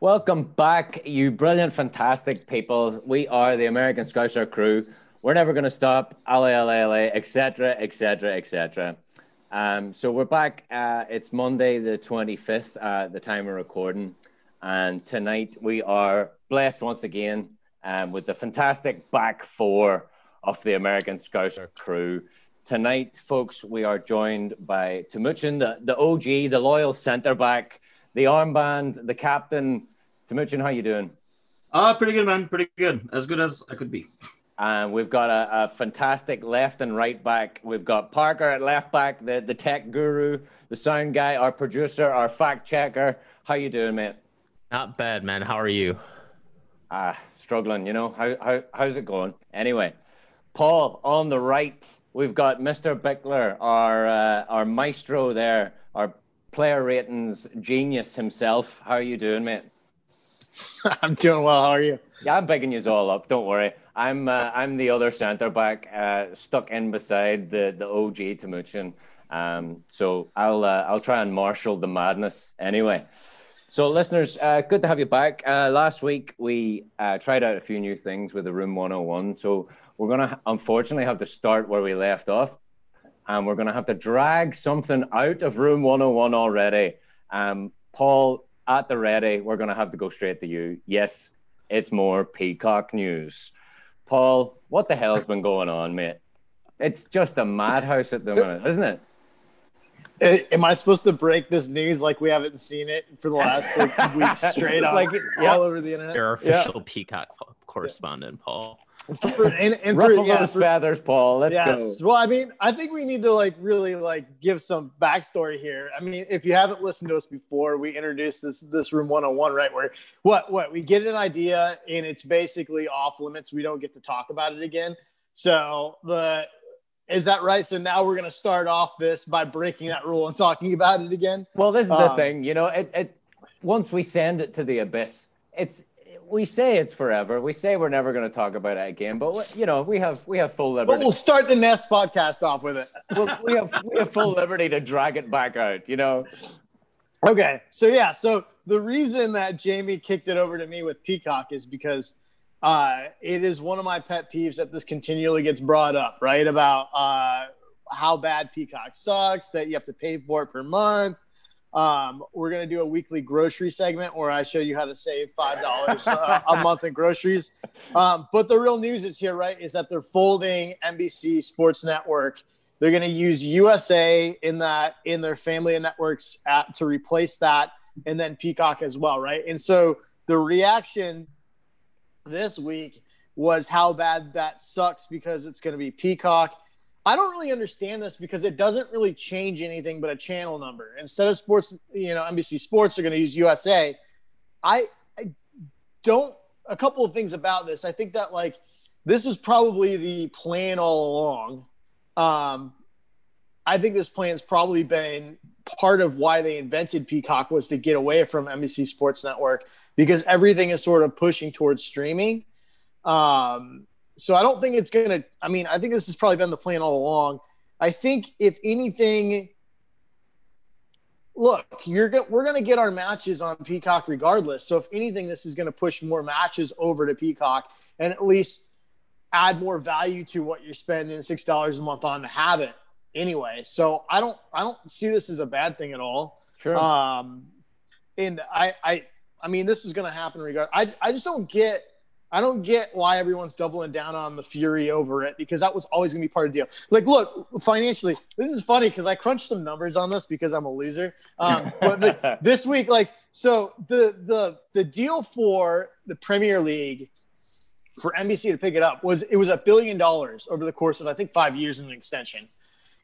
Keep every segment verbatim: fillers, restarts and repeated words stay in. Welcome back, you brilliant, fantastic people. We are the American Scouser Crew. We're never going to stop, alley, alley, alley, et cetera, et cetera, et cetera. Um, so we're back. Uh, it's Monday the twenty-fifth, uh, the time we're recording. And tonight we are blessed once again um, with the fantastic back four of the American Scouser Crew. Tonight, folks, we are joined by Timuchin, the, the O G, the loyal centre-back, the armband, the captain. Timuchin, how you doing? Ah, uh, pretty good, man. Pretty good. As good as I could be. And uh, we've got a, a fantastic left and right back. We've got Parker at left back, the, the tech guru, the sound guy, our producer, our fact checker. How you doing, mate? Not bad, man. How are you? Ah, uh, struggling, you know. How, how how's it going? Anyway, Paul on the right. We've got Mister Bickler, our uh, our maestro there, our player ratings genius himself. How are you doing, mate? I'm doing well. How are you? Yeah, I'm picking you all up. Don't worry. I'm uh, I'm the other centre back, uh, stuck in beside the the O G Timuchin. Um, so I'll uh, I'll try and marshal the madness anyway. So, listeners, uh, good to have you back. Uh, last week we uh, tried out a few new things with the Room one oh one. So we're going to unfortunately have to start where we left off. And we're going to have to drag something out of Room one oh one already. Um, Paul, at the ready, we're going to have to go straight to you. Yes, it's more Peacock news. Paul, what the hell's been going on, mate? It's just a madhouse at the minute, isn't it? Am I supposed to break this news like we haven't seen it for the last like, week straight up, like, yeah, all over the internet? Your official yeah. Peacock correspondent, yeah. Paul. For, and, and ruffle for, yeah, those for, feathers, Paul. Let's yes. go. Well, I mean, I think we need to like really like give some backstory here. I mean, if you haven't listened to us before, we introduced this this Room one oh one, right? Where what what we get an idea and it's basically off limits. We don't get to talk about it again. So the is that right? So now we're gonna start off this by breaking that rule and talking about it again. Well, this is um, the thing, you know. It, it once we send it to the abyss, it's. We say it's forever. We say we're never going to talk about it again. But you know, we have we have full liberty. But we'll start the next podcast off with it. Well, we have we have full liberty to drag it back out. You know. Okay. So yeah. So the reason that Jamie kicked it over to me with Peacock is because uh, it is one of my pet peeves that this continually gets brought up. Right about uh, how bad Peacock sucks. That you have to pay for it per month. Um, we're going to do a weekly grocery segment where I show you how to save five dollars uh, a month in groceries. Um, but the real news is here, right, is that they're folding N B C Sports Network. They're going to use U S A in that in their family of networks at, to replace that, and then Peacock as well, right? And so the reaction this week was how bad that sucks because it's going to be Peacock. I don't really understand this because it doesn't really change anything but a channel number. Instead of sports, you know, N B C Sports are going to use U S A. I, I don't – a couple of things about this. I think that, like, this was probably the plan all along. Um, I think this plan's probably been part of why they invented Peacock was to get away from N B C Sports Network because everything is sort of pushing towards streaming. Um So I don't think it's going to – I mean, I think this has probably been the plan all along. I think if anything – look, you're go- we're going to get our matches on Peacock regardless. So if anything, this is going to push more matches over to Peacock and at least add more value to what you're spending six dollars a month on to have it anyway. So I don't I don't see this as a bad thing at all. Sure. Um, and I, I, I mean, this is going to happen regardless. I, I just don't get – I don't get why everyone's doubling down on the fury over it because that was always going to be part of the deal. Like, look, financially, this is funny because I crunched some numbers on this because I'm a loser. Um, but the, this week, like, so the the the deal for the Premier League for N B C to pick it up was it was a billion dollars over the course of, I think, five years in an extension.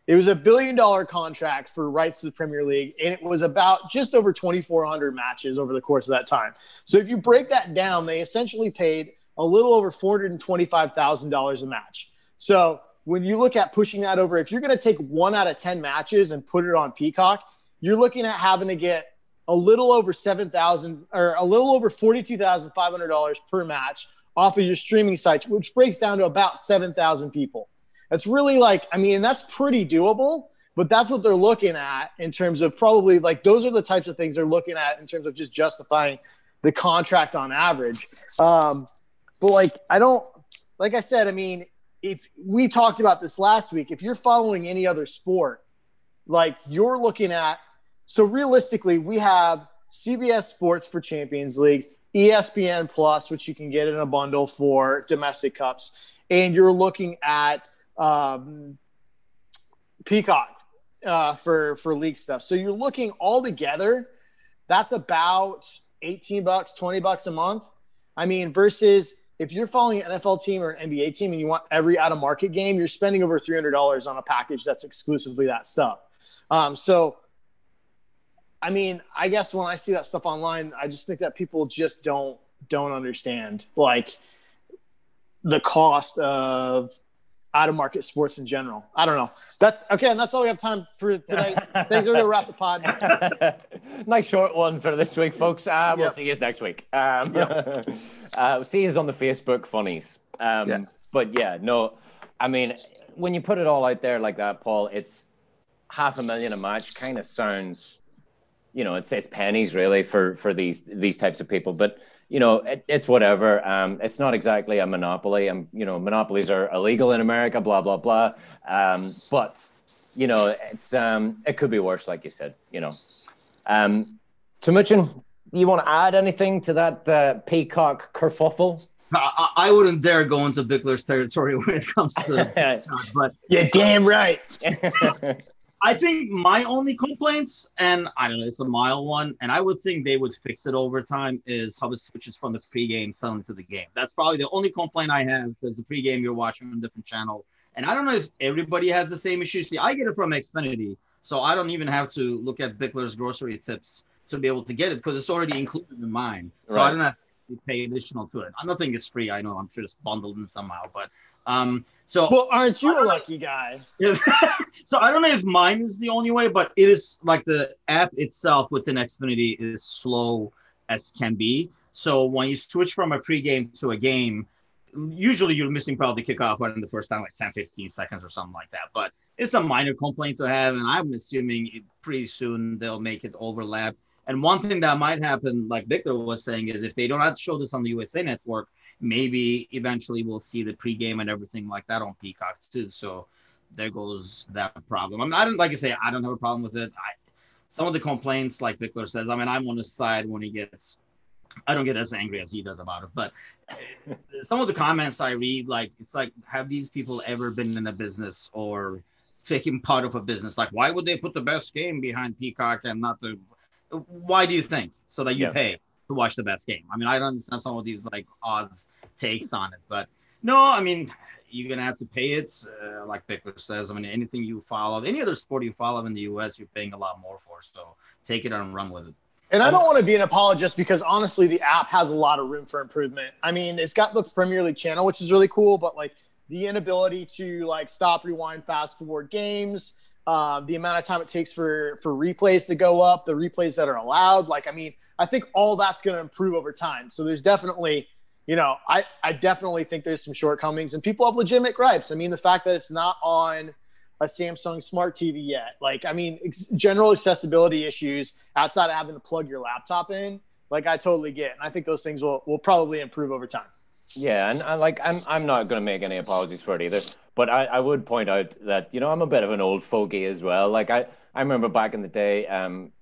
It was a billion dollar contract for rights to the Premier League, and it was about just over twenty-four hundred matches over the course of that time. So if you break that down, they essentially paid a little over four hundred twenty-five thousand dollars a match. So when you look at pushing that over, if you're going to take one out of ten matches and put it on Peacock, you're looking at having to get a little over seven thousand dollars or a little over forty-two thousand five hundred dollars per match off of your streaming sites, which breaks down to about seven thousand people. That's really like, I mean, that's pretty doable. But that's what they're looking at in terms of probably like those are the types of things they're looking at in terms of just justifying the contract on average. Um, but like I don't – like I said, I mean, if we talked about this last week, if you're following any other sport, like you're looking at – so realistically, we have C B S Sports for Champions League, E S P N Plus, which you can get in a bundle for domestic cups, and you're looking at um, Peacock. Uh, for for league stuff, so you're looking all together. That's about eighteen bucks, twenty bucks a month. I mean, versus if you're following an N F L team or an N B A team and you want every out of market game, you're spending over three hundred dollars on a package that's exclusively that stuff. Um, so, I mean, I guess when I see that stuff online, I just think that people just don't don't understand like the cost of out of market sports in general. I don't know. That's okay. And that's all we have time for today. Thanks. We're going to wrap the pod. Nice short one for this week, folks. Uh, we'll yep. see you next week. Um, yep. uh, see you on the Facebook funnies. Um, yeah. But yeah, no, I mean, when you put it all out there like that, Paul, it's half a million a match kind of sounds, you know, it's, it's pennies really for, for these, these types of people. But you know, it, it's whatever. Um, it's not exactly a monopoly. Um, you know, monopolies are illegal in America, blah, blah, blah. Um, but, you know, it's um, it could be worse, like you said, you know. Um, Timuchin, you want to add anything to that uh, Peacock kerfuffle? I, I wouldn't dare go into Bickler's territory when it comes to that. But you're damn right. I think my only complaints, and I don't know, it's a mild one, and I would think they would fix it over time, is how it switches from the pregame suddenly to the game. That's probably the only complaint I have, because the pregame you're watching on a different channel. And I don't know if everybody has the same issue. See, I get it from Xfinity, so I don't even have to look at Bickler's grocery tips to be able to get it, because it's already included in mine. So right. I don't have to pay additional to it. Nothing is free, I know. I'm sure it's bundled in somehow, but... Um, so, well, aren't you a lucky guy? So I don't know if mine is the only way, but it is like the app itself within Xfinity is slow as can be. So when you switch from a pregame to a game, usually you're missing probably kickoff right in the first time, like ten, fifteen seconds or something like that. But it's a minor complaint to have. And I'm assuming it, pretty soon they'll make it overlap. And one thing that might happen, like Victor was saying, is if they don't have to show this on the U S A Network, maybe eventually we'll see the pregame and everything like that on Peacock too. So there goes that problem. I mean, I don't, like I say, I don't have a problem with it. I, some of the complaints, like Bickler says, I mean, I'm on his side when he gets, I don't get as angry as he does about it, but some of the comments I read, like, it's like, have these people ever been in a business or taken part of a business? Like, why would they put the best game behind Peacock and not the, why do you think? So that you yeah. pay to watch the best game. I mean, I don't understand some of these like odds takes on it, but no, I mean, you're going to have to pay it. Uh, like Bickler says, I mean, anything you follow, any other sport you follow in the U S, you're paying a lot more for. So take it and run with it. And I don't want to be an apologist because honestly, the app has a lot of room for improvement. I mean, it's got the Premier League channel, which is really cool, but like the inability to like stop, rewind, fast forward games, uh, the amount of time it takes for, for replays to go up, the replays that are allowed. Like, I mean, I think all that's going to improve over time. So there's definitely, you know, I, I definitely think there's some shortcomings and people have legitimate gripes. I mean, the fact that it's not on a Samsung smart T V yet, like, I mean, ex- general accessibility issues outside of having to plug your laptop in, like I totally get. And I think those things will, will probably improve over time. Yeah. And I like, I'm, I'm not going to make any apologies for it either, but I, I would point out that, you know, I'm a bit of an old fogey as well. Like I, I remember back in the day, um,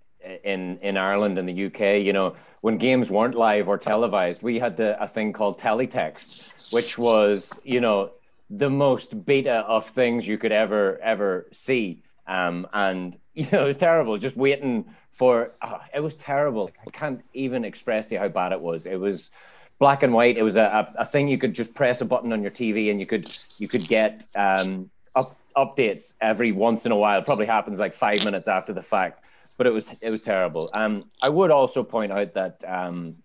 in in Ireland and the U K, you know, when games weren't live or televised, we had the, a thing called teletext, which was, you know, the most beta of things you could ever, ever see. Um, and, you know, it was terrible, just waiting for, oh, it was terrible. I can't even express to you how bad it was. It was black and white. It was a, a, a thing you could just press a button on your T V and you could, you could get um, up, updates every once in a while. It probably happens like five minutes after the fact. But it was it was terrible. Um, I would also point out that um,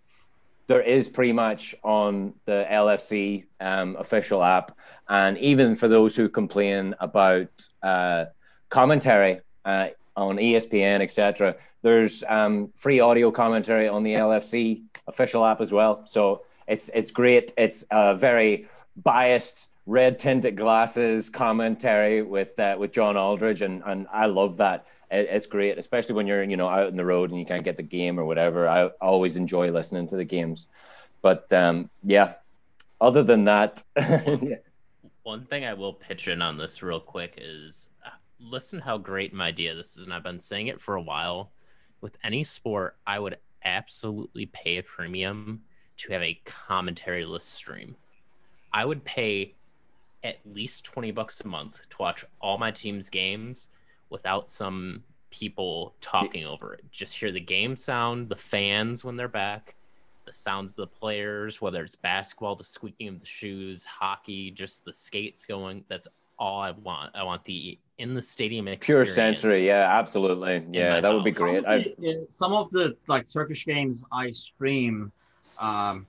there is pre-match on the L F C um, official app, and even for those who complain about uh, commentary uh, on E S P N, et cetera, there's um, free audio commentary on the L F C official app as well. So it's it's great. It's a very biased, red tinted glasses commentary with uh, with John Aldridge, and and I love that. It's great, especially when you're, you know, out on the road and you can't get the game or whatever. I always enjoy listening to the games. But um, yeah, other than that, yeah. One thing I will pitch in on this real quick is uh, listen how great an idea this is, and I've been saying it for a while. With any sport, I would absolutely pay a premium to have a commentary list stream. I would pay at least twenty bucks a month to watch all my team's games without some people talking over it. Just hear the game sound, the fans when they're back, the sounds of the players, whether it's basketball, the squeaking of the shoes, hockey, just the skates going. That's all I want. I want the in the stadium experience. Pure sensory, yeah, absolutely. Yeah, that would be great. Honestly, some of the like Turkish games I stream, um,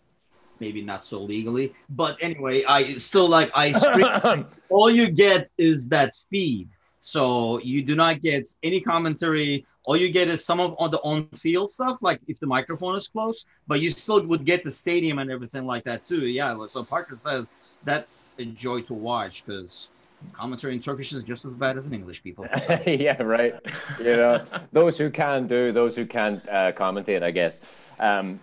maybe not so legally, but anyway, I still like I stream. All you get is that feed. So you do not get any commentary. All you get is some of on the on-field stuff, like if the microphone is close, but you still would get the stadium and everything like that too. Yeah, so Parker says that's a joy to watch because commentary in Turkish is just as bad as in English, people. Yeah, right. You know, those who can do, those who can't uh, commentate, I guess. Um,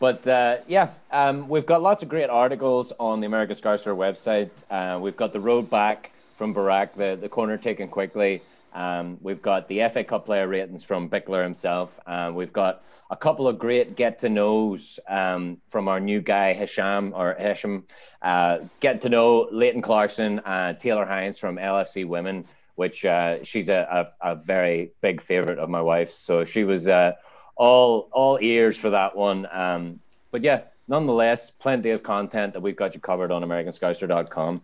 But uh, yeah, um, we've got lots of great articles on the American Scouser website. Uh, we've got The Road Back from Barak, the, the corner taken quickly. Um, we've got the F A Cup player ratings from Bickler himself. Uh, we've got a couple of great get-to-knows um, from our new guy, Hisham, or Hisham. Uh, get-to-know Leighton Clarkson, uh, Taylor Hines from L F C Women, which uh, she's a, a, a very big favorite of my wife's. So she was... Uh, All all ears for that one. Um, but yeah, nonetheless, plenty of content that we've got you covered on American Scouser dot com.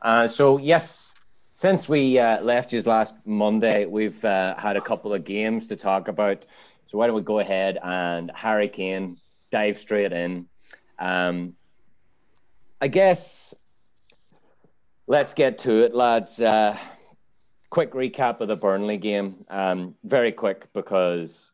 Uh, so yes, since we uh, left you last Monday, we've uh, had a couple of games to talk about. So why don't we go ahead and Harry Kane, dive straight in. Um, I guess let's get to it, lads. Uh, quick recap of the Burnley game. Um, very quick because...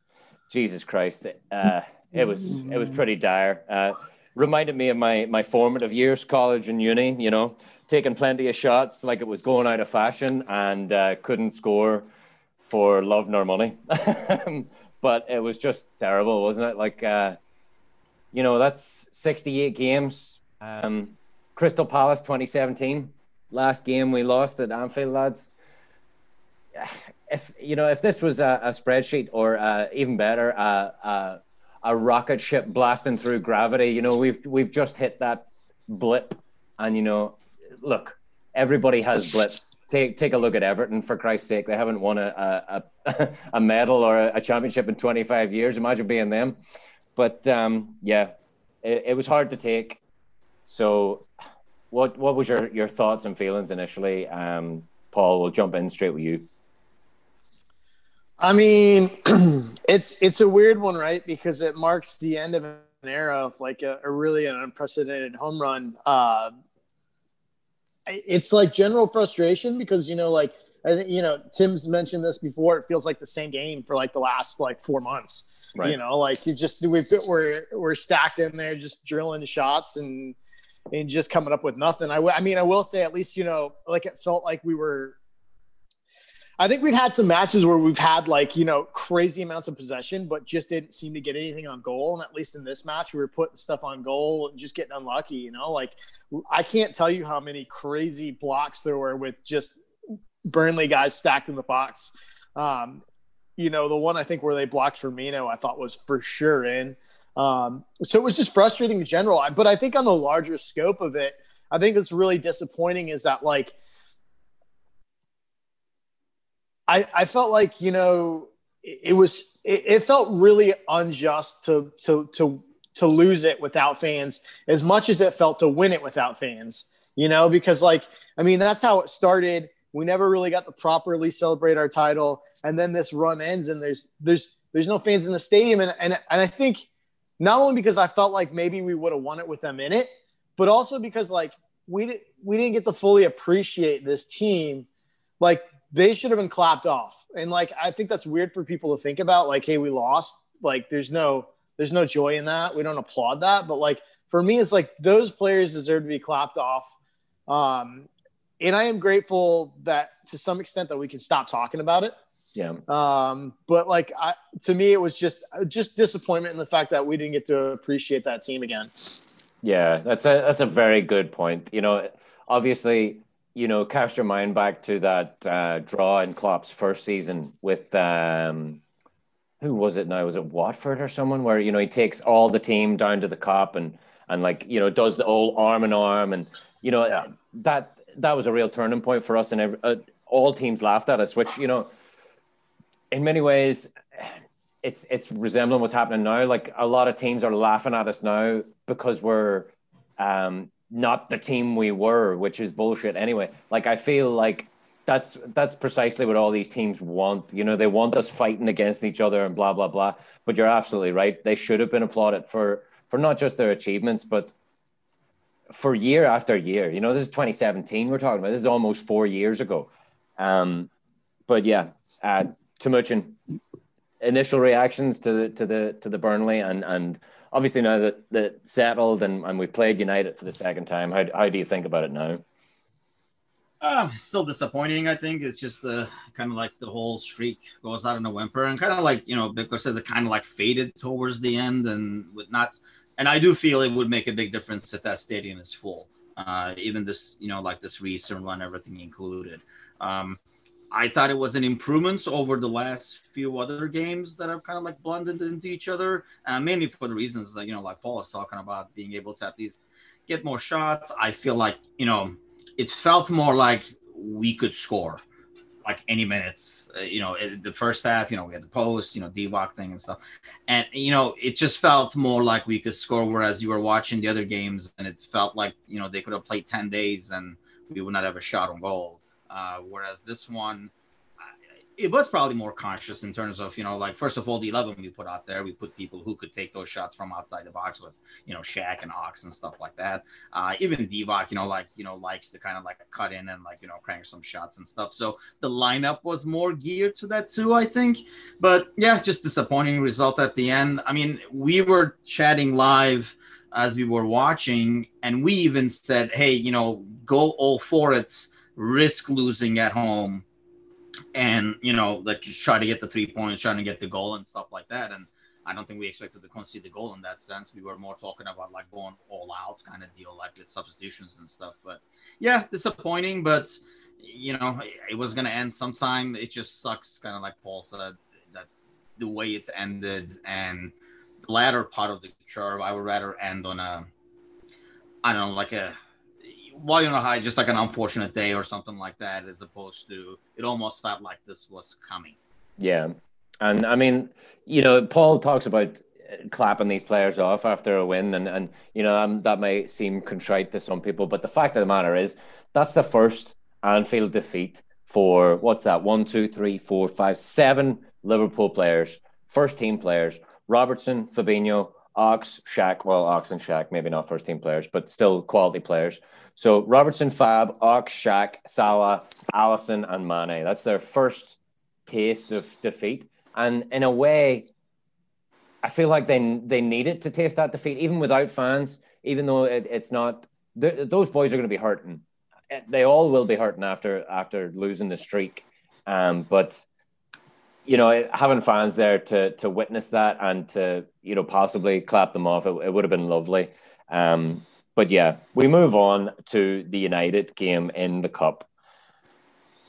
Jesus Christ, uh, it was it was pretty dire. Uh, reminded me of my, my formative years, college and uni, you know, taking plenty of shots like it was going out of fashion and uh, couldn't score for love nor money. But it was just terrible, wasn't it? Like, uh, you know, that's sixty-eight games. Um, Crystal Palace twenty seventeen, last game we lost at Anfield, lads. If you know, if this was a, a spreadsheet or uh, even better, uh, uh, a rocket ship blasting through gravity, you know, we've we've just hit that blip, and you know, look, everybody has blips. Take take a look at Everton, for Christ's sake. They haven't won a a, a medal or a championship in twenty-five years. Imagine being them. But um, yeah, it, it was hard to take. So, what what was your your thoughts and feelings initially? Um, Paul, we'll jump in straight with you. I mean, it's it's a weird one, right? Because it marks the end of an era of like a, a really an unprecedented home run. Uh, it's like general frustration because, you know, like, I think, you know, Tim's mentioned this before. It feels like the same game for like the last like four months, right? You know, like you just, we've, we're, we're stacked in there, just drilling shots and, and just coming up with nothing. I, w- I mean, I will say at least, you know, like it felt like we were, I think we've had some matches where we've had like, you know, crazy amounts of possession, but just didn't seem to get anything on goal. And at least in this match, we were putting stuff on goal and just getting unlucky, you know, like I can't tell you how many crazy blocks there were with just Burnley guys stacked in the box. Um, you know, the one I think where they blocked Firmino, I thought was for sure in. Um, so it was just frustrating in general. But I think on the larger scope of it, I think what's really disappointing is that like, I, I felt like, you know, it, it was it, it felt really unjust to to to to lose it without fans as much as it felt to win it without fans, you know, because like, I mean, that's how it started. We never really got to properly celebrate our title. And then this run ends and there's there's there's no fans in the stadium. And and, and I think not only because I felt like maybe we would have won it with them in it, but also because like we, we didn't get to fully appreciate this team. Like, they should have been clapped off. And like, I think that's weird for people to think about, like, hey, we lost. Like there's no, there's no joy in that. We don't applaud that. But like, for me, it's like those players deserve to be clapped off. Um, and I am grateful that to some extent that we can stop talking about it. Yeah. Um, but like, I, to me, it was just, just disappointment in the fact that we didn't get to appreciate that team again. Yeah, that's a, that's a very good point. You know, obviously, you know, cast your mind back to that uh, draw in Klopp's first season with, um, who was it now? Was it Watford or someone where, you know, he takes all the team down to the cup and, and like, you know, does the old arm in arm and, you know, yeah. that, that was a real turning point for us and every, uh, all teams laughed at us, which, you know, in many ways it's, it's resembling what's happening now. Like a lot of teams are laughing at us now because we're, um, not the team we were, which is bullshit anyway. Like, I feel like that's that's precisely what all these teams want. You know, they want us fighting against each other and blah, blah, blah. But you're absolutely right. They should have been applauded for, for not just their achievements, but for year after year. You know, this is twenty seventeen we're talking about. This is almost four years ago. Um, but yeah, uh, Timuchin, initial reactions to the, to the, to the Burnley and, and, obviously, now that that settled and, and we played United for the second time, how how do you think about it now? Uh, still disappointing, I think. It's just uh, kind of like the whole streak goes out in a whimper. And kind of like, you know, Bickler says it kind of like faded towards the end and with not. And I do feel it would make a big difference if that stadium is full. Uh, even this, you know, like this recent run, everything included. Um, I thought it was an improvement over the last few other games that have kind of like blended into each other, uh, mainly for the reasons that, you know, like Paul is talking about, being able to at least get more shots. I feel like, you know, it felt more like we could score like any minutes, uh, you know, it, the first half, you know, we had the post, you know, Divock thing and stuff. And, you know, it just felt more like we could score, whereas you were watching the other games and it felt like, you know, they could have played ten days and we would not have a shot on goal. Uh, whereas this one, it was probably more conscious in terms of, you know, like, first of all, the eleven we put out there, we put people who could take those shots from outside the box with, you know, Shaq and Ox and stuff like that. Uh, even Divock, you know, like, you know, likes to kind of like cut in and like, you know, crank some shots and stuff. So the lineup was more geared to that too, I think. But yeah, just disappointing result at the end. I mean, we were chatting live as we were watching and we even said, hey, you know, go all for it. Risk losing at home and, you know, like just try to get the three points, trying to get the goal and stuff like that. And I don't think we expected to concede the goal in that sense. We were more talking about like going all out kind of deal, like with substitutions and stuff. But yeah, disappointing, but you know, it was going to end sometime. It just sucks. Kind of like Paul said, that the way it's ended and the latter part of the curve, I would rather end on a, I don't know, like a, while you're on a high, just like an unfortunate day or something like that, as opposed to it almost felt like this was coming. Yeah. And I mean, you know, Paul talks about clapping these players off after a win. And, and you know, um, that may seem contrite to some people, but the fact of the matter is that's the first Anfield defeat for what's that? One, two, three, four, five, seven Liverpool players, first team players, Robertson, Fabinho, Ox, Shaq, well, Ox and Shaq, maybe not first team players, but still quality players. So Robertson, Fab, Ox, Shaq, Salah, Allison and Mane. That's their first taste of defeat. And in a way, I feel like they they needed to taste that defeat, even without fans, even though it, it's not... Th- those boys are going to be hurting. They all will be hurting after, after losing the streak. Um, but... you know, having fans there to to witness that and to, you know, possibly clap them off, it, it would have been lovely. Um, but yeah, we move on to the United game in the Cup.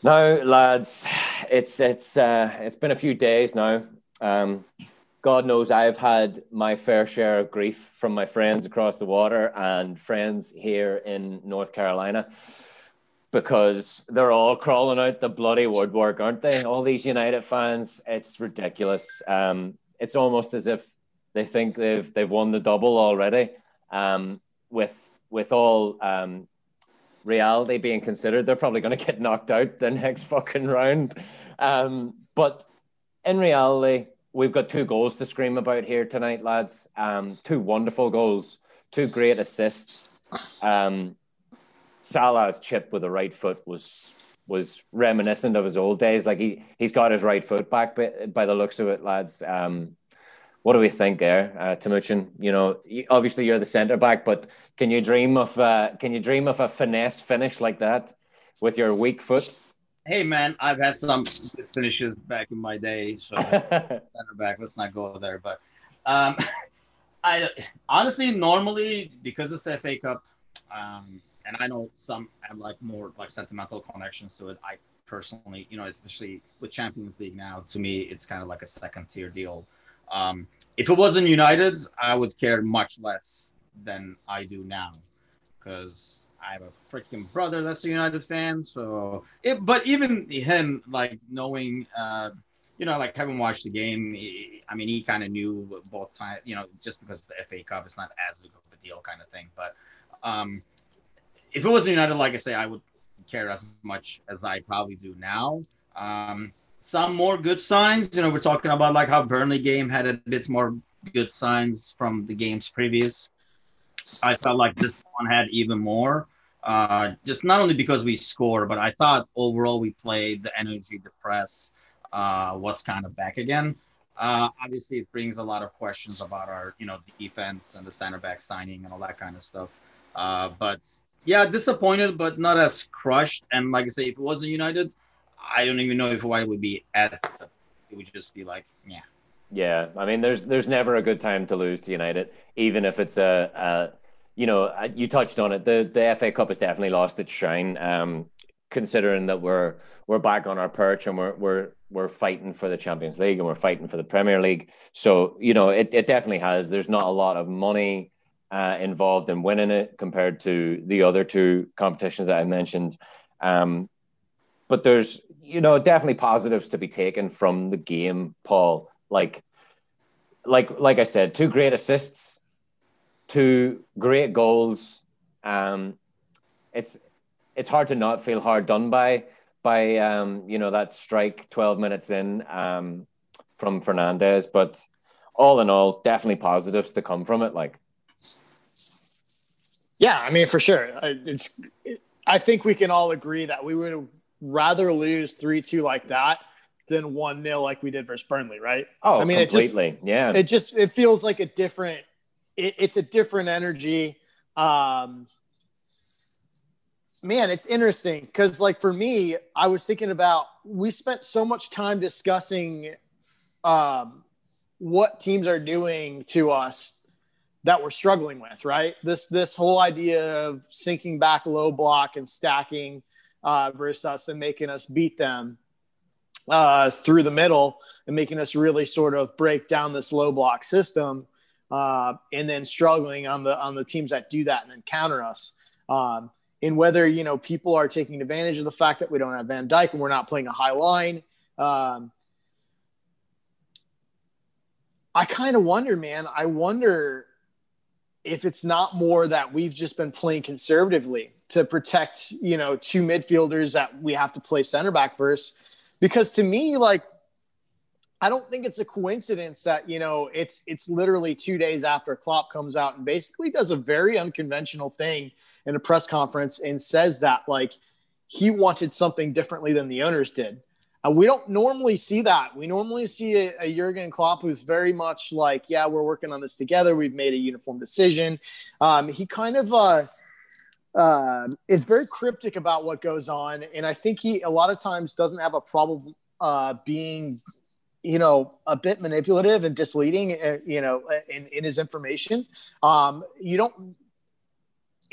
Now, lads, it's it's uh, it's been a few days now. Um, God knows I've had my fair share of grief from my friends across the water and friends here in North Carolina, because they're all crawling out the bloody woodwork, aren't they? All these United fans, it's ridiculous. Um, it's almost as if they think they've they've won the double already. Um, with with all um, reality being considered, they're probably going to get knocked out the next fucking round. Um, but in reality, we've got two goals to scream about here tonight, lads. Um, two wonderful goals, two great assists. Um, Salah's chip with the right foot was was reminiscent of his old days. Like he he's got his right foot back by, by the looks of it, lads. Um, What do we think there, uh, Timuchin? You know, obviously you're the centre back, but can you dream of uh, can you dream of a finesse finish like that with your weak foot? Hey man, I've had some finishes back in my day, so centre back. Let's not go there, but um, I honestly normally because it's the F A Cup, um, and I know some have like more like sentimental connections to it. I personally, you know, especially with Champions League now, to me it's kind of like a second tier deal. Um, if it wasn't United, I would care much less than I do now, because I have a freaking brother that's a United fan. So, it, but even him, like knowing, uh, you know, like having watched the game, he, I mean, he kind of knew both times, you know, just because of the F A Cup, it's not as big of a deal kind of thing. But um, if it wasn't United, like I say, I would care as much as I probably do now. Um, Some more good signs, you know, we're talking about like how Burnley game had a bit more good signs from the games previous. I felt like this one had even more, uh, just not only because we scored, but I thought overall we played, the energy, the press uh, was kind of back again. Uh, obviously, it brings a lot of questions about our, you know, defense and the center back signing and all that kind of stuff. Uh, but yeah, disappointed, but not as crushed. And like I say, if it wasn't United, I don't even know if why it would be as it would just be like, yeah. Yeah, I mean, there's there's never a good time to lose to United, even if it's a, a you know, you touched on it. The the F A Cup has definitely lost its shine, um, considering that we're we're back on our perch and we're we're we're fighting for the Champions League and we're fighting for the Premier League. So you know, it it definitely has. There's not a lot of money uh, involved in winning it compared to the other two competitions that I mentioned, um, but there's. You know, definitely positives to be taken from the game, Paul. Like, like, like I said, two great assists, two great goals. Um, it's it's hard to not feel hard done by by um, you know, that strike twelve minutes in um, from Fernandes. But all in all, definitely positives to come from it. Like, yeah, I mean, for sure. It's. It, I think we can all agree that we would have rather lose three two like that than one nil like we did versus Burnley, right? Oh, I mean, completely. It just, yeah. It just it feels like a different it, it's a different energy. Um man, it's interesting cuz like for me, I was thinking about we spent so much time discussing um what teams are doing to us that we're struggling with, right? This this whole idea of sinking back low block and stacking Uh, versus us and making us beat them uh, through the middle and making us really sort of break down this low block system uh, and then struggling on the on the teams that do that and then counter us. Um, and whether, you know, people are taking advantage of the fact that we don't have Van Dijk and we're not playing a high line. Um, I kind of wonder, man, I wonder if it's not more that we've just been playing conservatively to protect, you know, two midfielders that we have to play center back versus. Because to me, like, I don't think it's a coincidence that, you know, it's it's literally two days after Klopp comes out and basically does a very unconventional thing in a press conference and says that, like, he wanted something differently than the owners did. And we don't normally see that. We normally see a, a Jürgen Klopp who's very much like, yeah, we're working on this together. We've made a uniform decision. Um, he kind of... Uh, Uh, is very cryptic about what goes on. And I think he, a lot of times doesn't have a problem uh, being, you know, a bit manipulative and misleading, uh, you know, in, in his information. Um, you don't,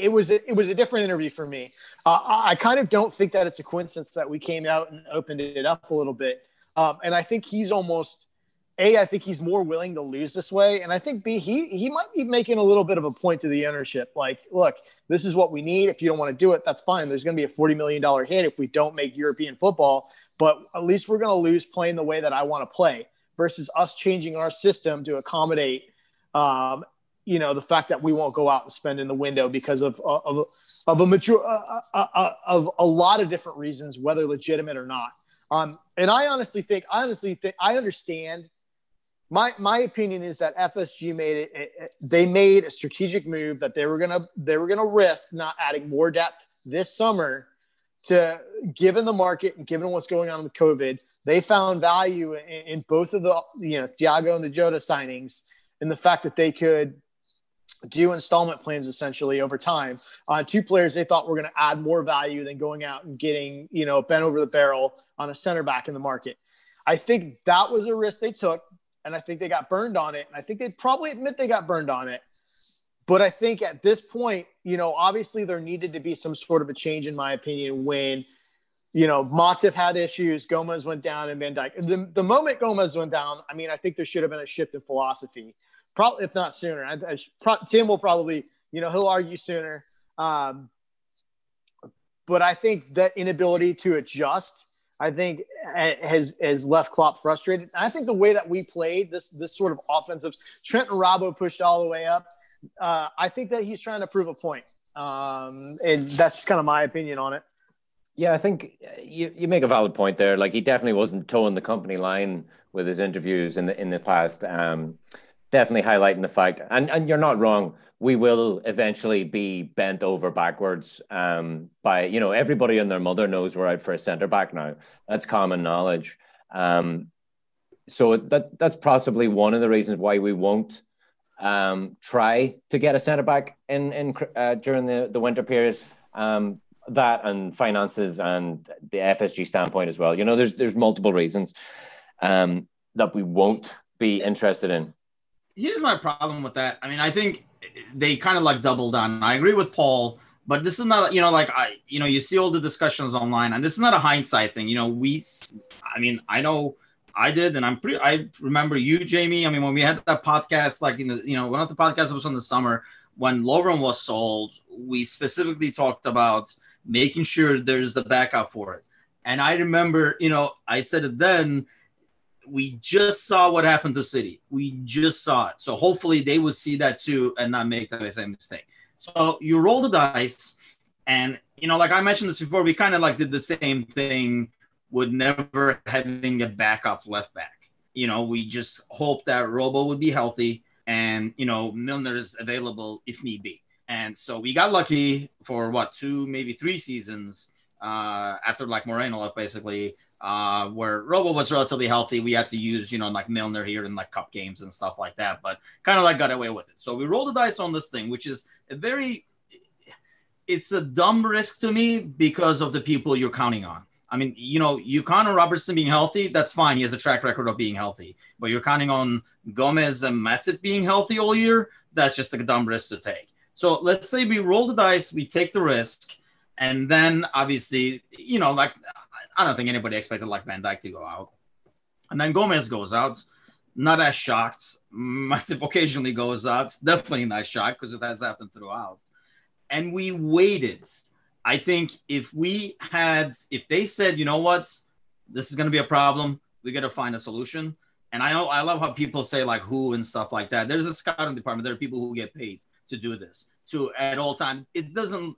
it was, a, it was a different interview for me. Uh, I, I kind of don't think that it's a coincidence that we came out and opened it up a little bit. Um, and I think he's almost, A, I think he's more willing to lose this way. And I think, B, he he might be making a little bit of a point to the ownership. Like, look, this is what we need. If you don't want to do it, that's fine. There's going to be a forty million dollars hit if we don't make European football. But at least we're going to lose playing the way that I want to play versus us changing our system to accommodate, um, you know, the fact that we won't go out and spend in the window because of of, of a mature uh, uh, uh, of a lot of different reasons, whether legitimate or not. Um, and I honestly think, I honestly think, I understand. My my opinion is that F S G made it, it, it. They made a strategic move that they were gonna they were gonna risk not adding more depth this summer to, given the market and given what's going on with COVID, they found value in, in both of the, you know, Thiago and the Jota signings, and the fact that they could do installment plans essentially over time on uh, two players they thought were going to add more value than going out and getting, you know, bent over the barrel on a center back in the market. I think that was a risk they took, and I think they got burned on it. And I think they'd probably admit they got burned on it. But I think at this point, you know, obviously there needed to be some sort of a change, in my opinion, when, you know, Matip had issues, Gomez went down, and Van Dijk. The, the moment Gomez went down, I mean, I think there should have been a shift in philosophy, probably, if not sooner. I, I, pro- Tim will probably, you know, he'll argue sooner. Um, but I think that inability to adjust, I think, has has left Klopp frustrated. And I think the way that we played this this sort of offensive, Trent and Robbo pushed all the way up. Uh, I think that he's trying to prove a point. Um, and that's kind of my opinion on it. Yeah, I think you, you make a valid point there. Like, he definitely wasn't toeing the company line with his interviews in the in the past. Um, definitely highlighting the fact, and, and you're not wrong, we will eventually be bent over backwards um, by, you know, everybody and their mother knows we're out for a centre back now. That's common knowledge. Um, so that that's possibly one of the reasons why we won't um, try to get a centre back in in uh, during the, the winter period. Um, that and finances and the F S G standpoint as well. You know, there's there's multiple reasons um, that we won't be interested in. Here's my problem with that. I mean, I think they kind of like double down. I agree with Paul, but this is not, you know, like I, you know, you see all the discussions online, and this is not a hindsight thing. You know, we, I mean, I know I did, and I'm pretty, I remember you, Jamie. I mean, when we had that podcast, like, in the, you know, one of the podcasts was in the summer when Lovren was sold, we specifically talked about making sure there's a backup for it. And I remember, you know, I said it then. We just saw what happened to City. We just saw it. So hopefully they would see that too and not make the same mistake. So you roll the dice, and, you know, like I mentioned this before, we kind of like did the same thing with never having a backup left back. You know, we just hoped that Robbo would be healthy and, you know, Milner is available if need be. And so we got lucky for what, two, maybe three seasons uh, after like Moreno left basically, Uh, where Robbo was relatively healthy. We had to use, you know, like Milner here in like cup games and stuff like that, but kind of like got away with it. So we rolled the dice on this thing, which is a very, it's a dumb risk to me because of the people you're counting on. I mean, you know, you count on Robertson being healthy, that's fine. He has a track record of being healthy, but you're counting on Gomez and Matip being healthy all year. That's just a dumb risk to take. So let's say we roll the dice, we take the risk, and then obviously, you know, like, I don't think anybody expected like Van Dijk to go out. And then Gomez goes out. Not as shocked. Matip occasionally goes out. Definitely not shocked because it has happened throughout. And we waited. I think if we had, if they said, you know what, this is going to be a problem, we got to find a solution. And I know, I love how people say like who and stuff like that. There's a scouting department. There are people who get paid to do this, to at all times. It doesn't,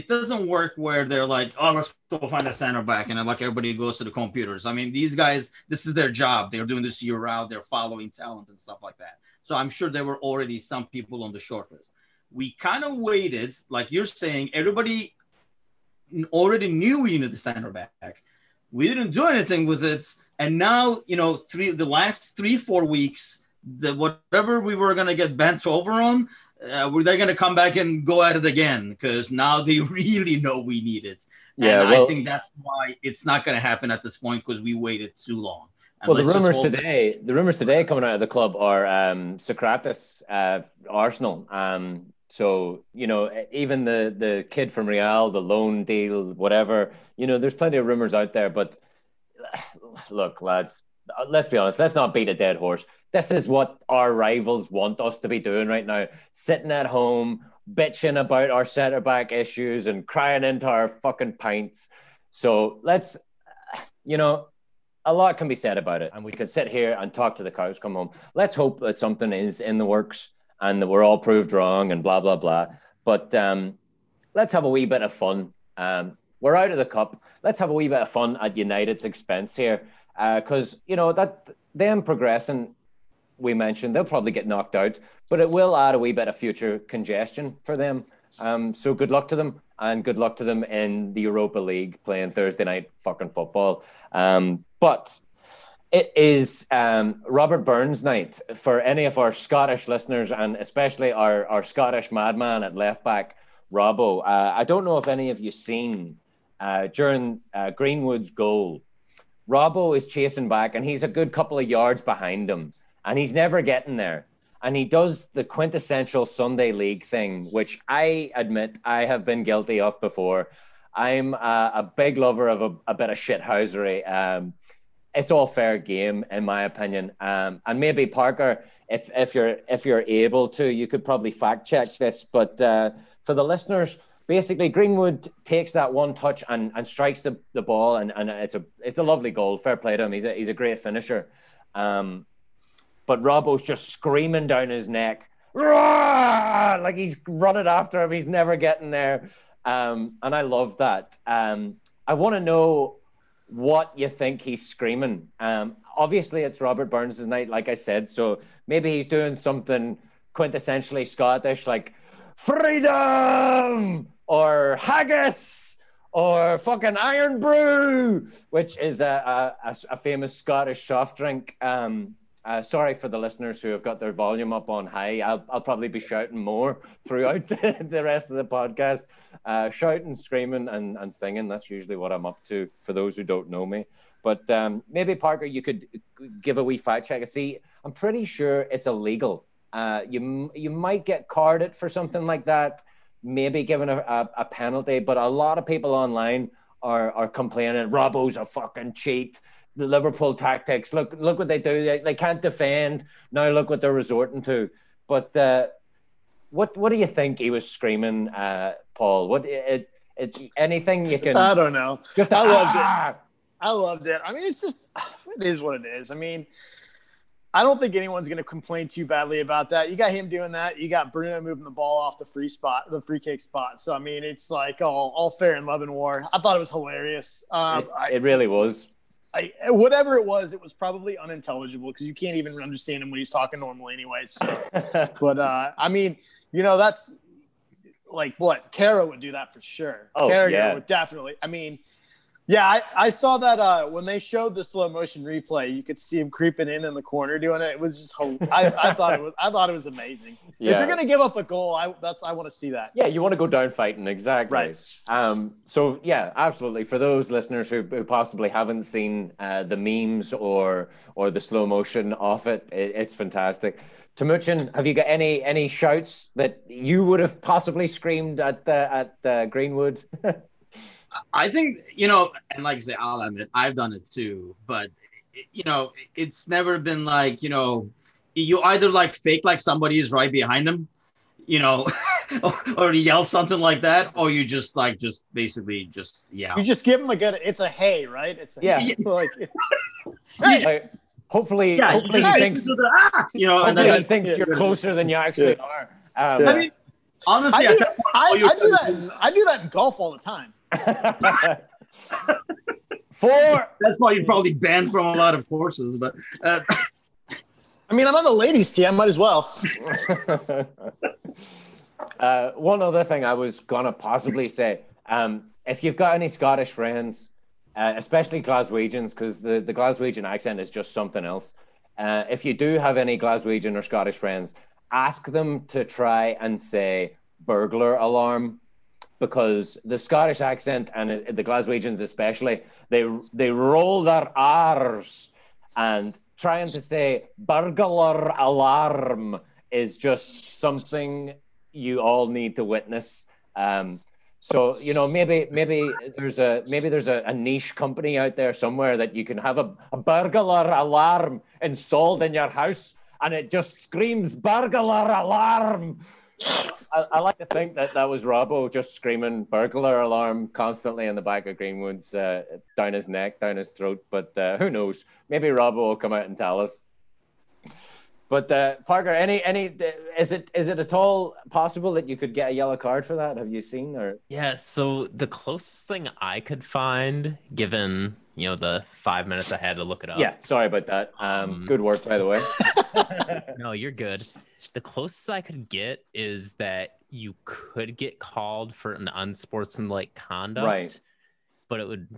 It doesn't work where they're like, oh, let's go find a center back. And then, like, everybody goes to the computers. I mean, these guys, this is their job. They're doing this year out. They're following talent and stuff like that. So I'm sure there were already some people on the short list. We kind of waited, like you're saying, everybody already knew we needed a center back. We didn't do anything with it. And now, you know, three the last three, four weeks, the, whatever we were going to get bent over on, Uh, were they going to come back and go at it again? Because now they really know we need it. Yeah, and well, I think that's why it's not going to happen at this point because we waited too long. And well, the rumors today, the rumors today coming out of the club are um, Socrates, uh, Arsenal. Um, so, you know, even the, the kid from Real, the loan deal, whatever, you know, there's plenty of rumors out there. But look, lads, let's be honest. Let's not beat a dead horse. This is what our rivals want us to be doing right now. Sitting at home, bitching about our centre-back issues and crying into our fucking pints. So let's, you know, a lot can be said about it. And we could sit here and talk to the cows come home. Let's hope that something is in the works and that we're all proved wrong and blah, blah, blah. But um, let's have a wee bit of fun. Um, we're out of the cup. Let's have a wee bit of fun at United's expense here. Because, uh, you know, that them progressing... we mentioned, they'll probably get knocked out, but it will add a wee bit of future congestion for them. Um, so good luck to them, and good luck to them in the Europa League playing Thursday night fucking football. Um, but it is um, Robert Burns night for any of our Scottish listeners, and especially our, our Scottish madman at left back, Robbo. Uh, I don't know if any of you seen uh, during uh, Greenwood's goal, Robbo is chasing back and he's a good couple of yards behind him and he's never getting there. And he does the quintessential Sunday League thing, which I admit I have been guilty of before. I'm a, a big lover of a, a bit of shithousery. Um, it's all fair game, in my opinion. Um, and maybe Parker, if if you're if you're able to, you could probably fact check this. But uh, for the listeners, basically Greenwood takes that one touch and and strikes the, the ball, and and it's a it's a lovely goal. Fair play to him. He's a he's a great finisher. Um, But Robbo's just screaming down his neck, Roar! Like he's running after him. He's never getting there. Um, and I love that. Um, I want to know what you think he's screaming. Um, obviously, it's Robert Burns' night, like I said. So maybe he's doing something quintessentially Scottish, like freedom or haggis or fucking iron brew, which is a, a, a famous Scottish soft drink. Um Uh, sorry for the listeners who have got their volume up on high. I'll, I'll probably be shouting more throughout the, the rest of the podcast. Uh, shouting, screaming, and, and singing. That's usually what I'm up to for those who don't know me. But um, maybe, Parker, you could give a wee fact check. See, I'm pretty sure it's illegal. Uh, you you might get carded for something like that, maybe given a, a, a penalty. But a lot of people online are, are complaining, Robbo's a fucking cheat. The Liverpool tactics. Look, look what they do. They, they can't defend. Now look what they're resorting to. But uh, what what do you think he was screaming, uh, Paul? What it it's anything you can? I don't know. Just I loved ah! it. I loved it. I mean, it's just it is what it is. I mean, I don't think anyone's going to complain too badly about that. You got him doing that. You got Bruno moving the ball off the free spot, the free kick spot. So I mean, it's like all all fair in love and war. I thought it was hilarious. Um, it, I, it really was. I, whatever it was, it was probably unintelligible because you can't even understand him when he's talking normally anyways. So. But, uh, I mean, you know, that's like what? Kara would do that for sure. Oh, Kara yeah. would definitely. I mean, yeah, I, I saw that uh, when they showed the slow motion replay, you could see him creeping in in the corner doing it. It was just – I, I thought it was I thought it was amazing. Yeah. If you're going to give up a goal, I that's I want to see that. Yeah, you want to go down fighting, exactly. Right. Um, so, yeah, absolutely. For those listeners who, who possibly haven't seen uh, the memes or or the slow motion off it, it it's fantastic. Timuchin, have you got any any shouts that you would have possibly screamed at, uh, at uh, Greenwood? I think, you know, and like I say, I'll admit, I've done it too, but, you know, it's never been like, you know, you either like fake like somebody is right behind them, you know, or, or yell something like that, or you just like, just basically just, yeah. You just give them a good, it's a hey, right? It's a yeah. Hey, like, it's, hey. Just, like, hopefully, yeah, hopefully you just, he thinks, you, the, ah! you know, and then he thinks yeah. you're closer than you actually yeah. are. Um, yeah. I mean, honestly, I do, I, I, I do that. In, I do that in golf all the time. Four. That's why you're probably banned from a lot of courses. But uh... I mean, I'm on the ladies' team. I might as well. uh, one other thing I was gonna possibly say: um, if you've got any Scottish friends, uh, especially Glaswegians, because the the Glaswegian accent is just something else. Uh, if you do have any Glaswegian or Scottish friends, ask them to try and say burglar alarm, because the Scottish accent and the Glaswegians especially, they they roll their R's, and trying to say burglar alarm is just something you all need to witness. Um, so you know maybe maybe there's a maybe there's a, a niche company out there somewhere that you can have a, a burglar alarm installed in your house. And it just screams, burglar alarm. I, I like to think that that was Robbo just screaming burglar alarm constantly in the back of Greenwood's, uh, down his neck, down his throat. But uh, who knows? Maybe Robbo will come out and tell us. But uh, Parker, any any is it is it at all possible that you could get a yellow card for that? Have you seen or? Yeah. So the closest thing I could find, given you know the five minutes I had to look it up. Yeah. Sorry about that. Um, um, good work, by the way. No, you're good. The closest I could get is that you could get called for an unsportsmanlike conduct, right? But it would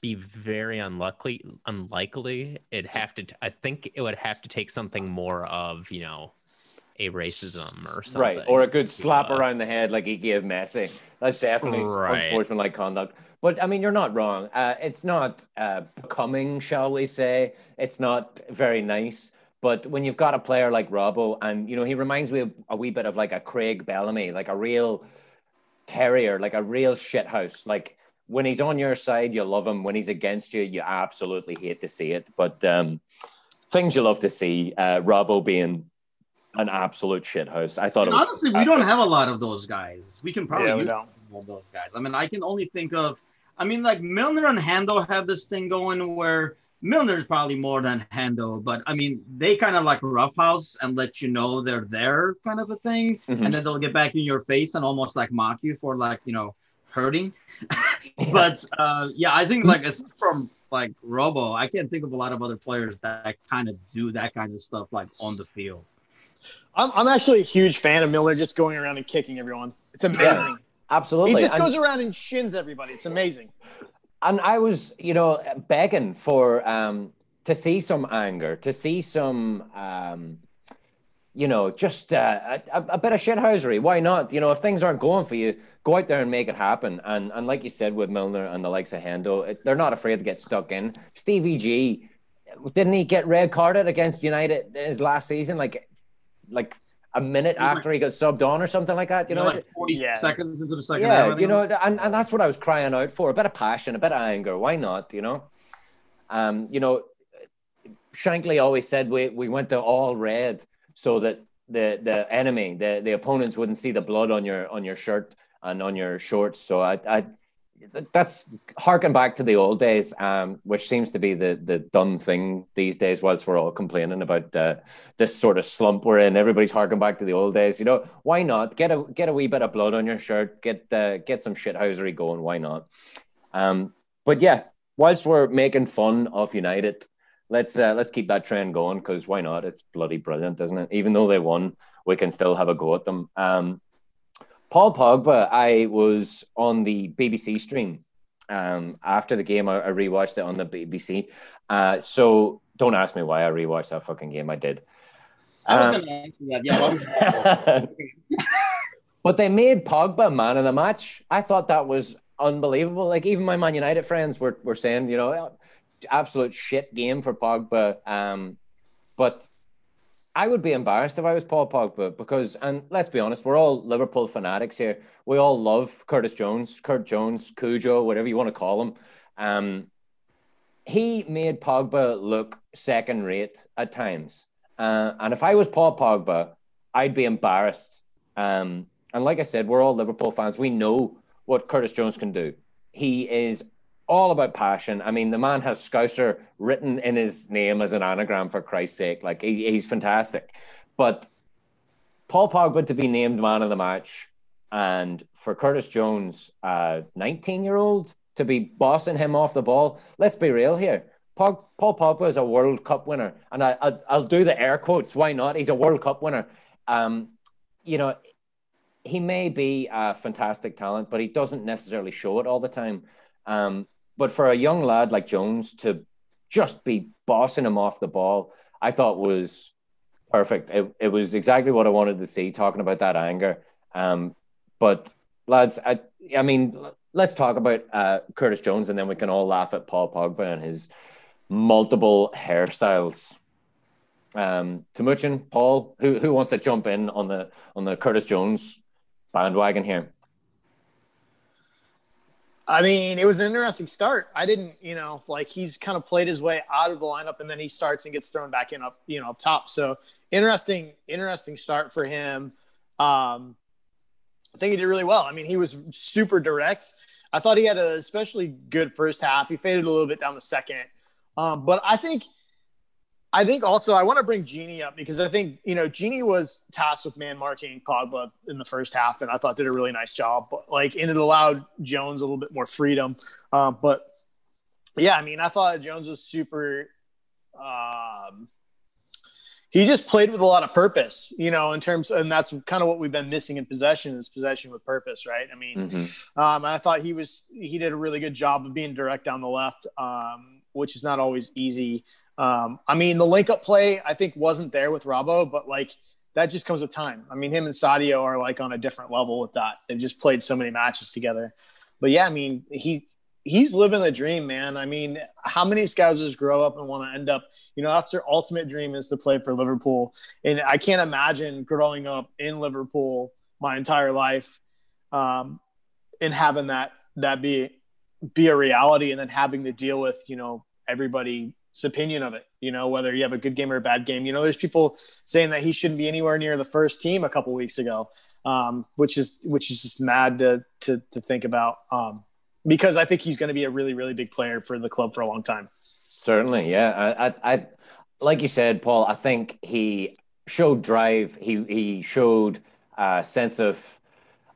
be very unlikely. Unlikely, it'd have to. T- I think it would have to take something more of, you know, a racism or something, right? Or a good slap uh, around the head like he gave Messi. That's definitely right. Unsportsmanlike conduct. But I mean, you're not wrong. Uh, it's not uh, becoming, shall we say? It's not very nice. But when you've got a player like Robbo, and, you know, he reminds me of a wee bit of like a Craig Bellamy, like a real terrier, like a real shithouse. Like, when he's on your side, you love him. When he's against you, you absolutely hate to see it. But um, things you love to see, uh, Robbo being an absolute shithouse. I thought and it was... Honestly, we don't have a lot of those guys. We can probably yeah, use all those guys. I mean, I can only think of... I mean, like, Milner and Hando have this thing going where... Milner's probably more than Hando, but I mean, they kind of like roughhouse and let you know they're there, kind of a thing, mm-hmm. and then they'll get back in your face and almost like mock you for, like, you know, hurting. But uh, yeah, I think like aside from like Robbo, I can't think of a lot of other players that kind of do that kind of stuff like on the field. I'm I'm actually a huge fan of Milner just going around and kicking everyone. It's amazing. Yeah, absolutely, he just I'm- goes around and shins everybody. It's amazing. And I was, you know, begging for um, to see some anger, to see some, um, you know, just uh, a, a bit of shithousery. Why not? You know, if things aren't going for you, go out there and make it happen. And and like you said, with Milner and the likes of Hendo, it, they're not afraid to get stuck in. Stevie G, didn't he get red carded against United in his last season? Like, like. a minute after he got subbed on or something like that, you know, like forty yeah. seconds into the second half. Yeah, you know, and, and that's what I was crying out for, a bit of passion, a bit of anger. Why not, you know? Um, you know, Shankly always said we, we went to all red so that the the enemy, the, the opponents wouldn't see the blood on your on your shirt and on your shorts. So I, I that's harking back to the old days, um, which seems to be the the done thing these days. Whilst we're all complaining about uh, this sort of slump we're in, everybody's harking back to the old days. You know, why not get a get a wee bit of blood on your shirt, get uh, get some shithousery going. Why not? Um, but yeah, whilst we're making fun of United, let's uh, let's keep that trend going, because why not? It's bloody brilliant, isn't it? Even though they won, we can still have a go at them. Um, Paul Pogba, I was on the B B C stream um, after the game. I, I rewatched it on the B B C. Uh, so don't ask me why I rewatched that fucking game. I did. Um, I was gonna answer that. Yeah, I was gonna but they made Pogba man of the match. I thought that was unbelievable. Like, even my Man United friends were were saying, you know, absolute shit game for Pogba. Um, but. I would be embarrassed if I was Paul Pogba, because, and let's be honest, we're all Liverpool fanatics here. We all love Curtis Jones, Kurt Jones, Cujo, whatever you want to call him. Um, he made Pogba look second rate at times. Uh, and if I was Paul Pogba, I'd be embarrassed. Um, and like I said, we're all Liverpool fans. We know what Curtis Jones can do. He is all about passion. I mean, the man has Scouser written in his name as an anagram, for Christ's sake. Like, he, he's fantastic. But Paul Pogba to be named man of the match, and for Curtis Jones, a nineteen-year-old, to be bossing him off the ball. Let's be real here. Pog, Paul Pogba is a World Cup winner. And I, I, I'll do the air quotes. Why not? He's a World Cup winner. Um, you know, he may be a fantastic talent, but he doesn't necessarily show it all the time. Um, But for a young lad like Jones to just be bossing him off the ball, I thought was perfect. It, it was exactly what I wanted to see, talking about that anger. Um, but, lads, I, I mean, let's talk about uh, Curtis Jones, and then we can all laugh at Paul Pogba and his multiple hairstyles. Um, Timuchin, Paul, who who wants to jump in on the on the Curtis Jones bandwagon here? I mean, it was an interesting start. I didn't, you know, like, he's kind of played his way out of the lineup, and then he starts and gets thrown back in up, you know, up top. So interesting, interesting start for him. Um, I think he did really well. I mean, he was super direct. I thought he had a especially good first half. He faded a little bit down the second. Um, but I think, I think also I want to bring Genie up, because I think, you know, Genie was tasked with man marking Pogba in the first half, and I thought did a really nice job. But, like, and it allowed Jones a little bit more freedom. Um, but yeah, I mean, I thought Jones was super, um, he just played with a lot of purpose, you know, in terms, and that's kind of what we've been missing in possession is possession with purpose. Right. I mean, mm-hmm. um, I thought he was, he did a really good job of being direct down the left, um, which is not always easy. Um, I mean, the link up play, I think wasn't there with Robbo, but like that just comes with time. I mean, him and Sadio are like on a different level with that. They've just played so many matches together, but yeah, I mean, he, he's living the dream, man. I mean, how many Scousers grow up and want to end up, you know, that's their ultimate dream is to play for Liverpool. And I can't imagine growing up in Liverpool my entire life um, and having that, that be, be a reality and then having to deal with, you know, everybody's opinion of it, you know, whether you have a good game or a bad game. You know, there's people saying that he shouldn't be anywhere near the first team a couple weeks ago, um, which is, which is just mad to, to, to think about. Um, Because I think he's going to be a really, really big player for the club for a long time. Certainly, yeah. I, I, I like you said, Paul, I think he showed drive. He he showed a sense of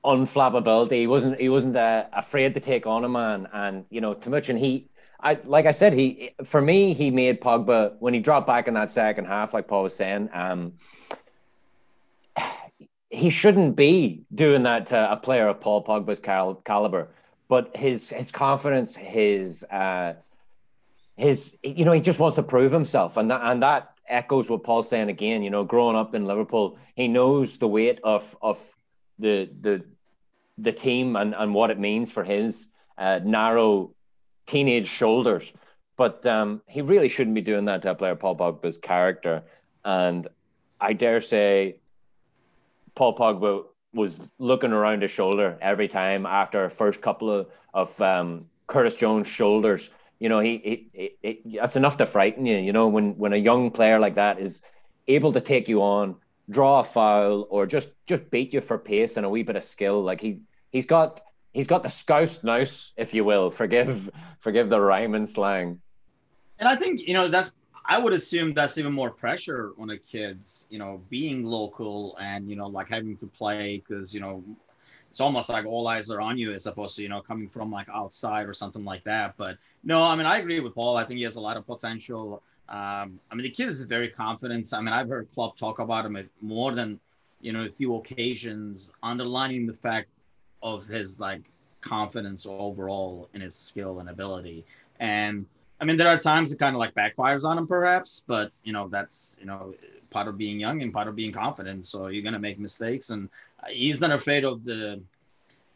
unflappability. He wasn't he wasn't uh, afraid to take on a man. And you know, Timuchin, he, I like I said, he for me he made Pogba when he dropped back in that second half, like Paul was saying. Um, he shouldn't be doing that to a player of Paul Pogba's cal- caliber. But his his confidence, his uh, his you know, he just wants to prove himself, and that and that echoes what Paul's saying again. You know, growing up in Liverpool, he knows the weight of of the the the team and, and what it means for his uh, narrow teenage shoulders. But um, he really shouldn't be doing that to a player Paul Pogba's character. And I dare say, Paul Pogba was looking around his shoulder every time after first couple of, of um, Curtis Jones' shoulders. You know, he, he, he, he that's enough to frighten you. You know, when, when a young player like that is able to take you on, draw a foul, or just just beat you for pace and a wee bit of skill, like he he's got he's got the scouse nous, if you will. Forgive forgive the rhyme and slang. And I think you know that's. I would assume that's even more pressure on the kids, you know, being local and, you know, like having to play because, you know, it's almost like all eyes are on you as opposed to, you know, coming from like outside or something like that. But no, I mean, I agree with Paul. I think he has a lot of potential. Um, I mean, the kid is very confident. I mean, I've heard Klopp talk about him at more than, you know, a few occasions, underlining the fact of his like confidence overall in his skill and ability. And I mean, there are times it kind of like backfires on him, perhaps, but you know that's you know part of being young and part of being confident. So you're gonna make mistakes, and he's not afraid of the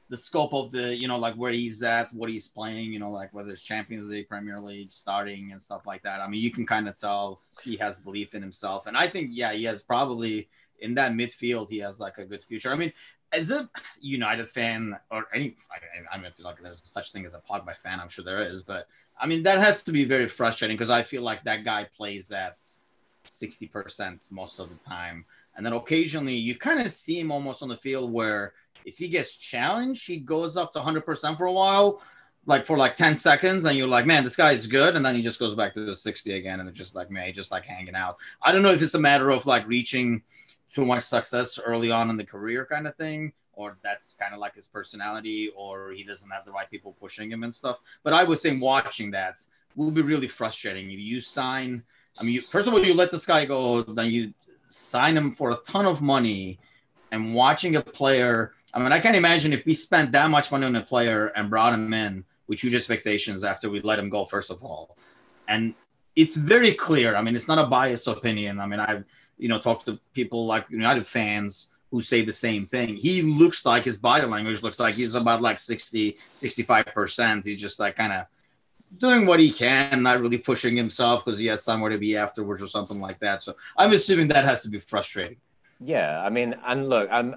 the scope of the you know like where he's at, what he's playing, you know like whether it's Champions League, Premier League, starting and stuff like that. I mean, you can kind of tell he has belief in himself, and I think yeah, he has probably in that midfield he has like a good future. I mean, as a United fan or any, I, I mean, I feel like there's such thing as a Pogba fan. I'm sure there is, but. I mean, that has to be very frustrating because I feel like that guy plays at sixty percent most of the time. And then occasionally you kind of see him almost on the field where if he gets challenged, he goes up to one hundred percent for a while, like for like ten seconds. And you're like, man, this guy is good. And then he just goes back to the sixty again. And it's just like, man, he's just like hanging out. I don't know if it's a matter of like reaching too much success early on in the career kind of thing. Or that's kind of like his personality, or he doesn't have the right people pushing him and stuff. But I would think watching that will be really frustrating. If you sign, I mean, you, first of all, you let this guy go, then you sign him for a ton of money, and watching a player, I mean, I can't imagine if we spent that much money on a player and brought him in with huge expectations after we let him go, first of all. And it's very clear. I mean, it's not a biased opinion. I mean, I've, you know, talked to people like United fans who say the same thing. He looks like his body language looks like he's about like sixty, sixty-five percent. He's just like kind of doing what he can, not really pushing himself because he has somewhere to be afterwards or something like that. So I'm assuming that has to be frustrating. Yeah. I mean, and look, I'm,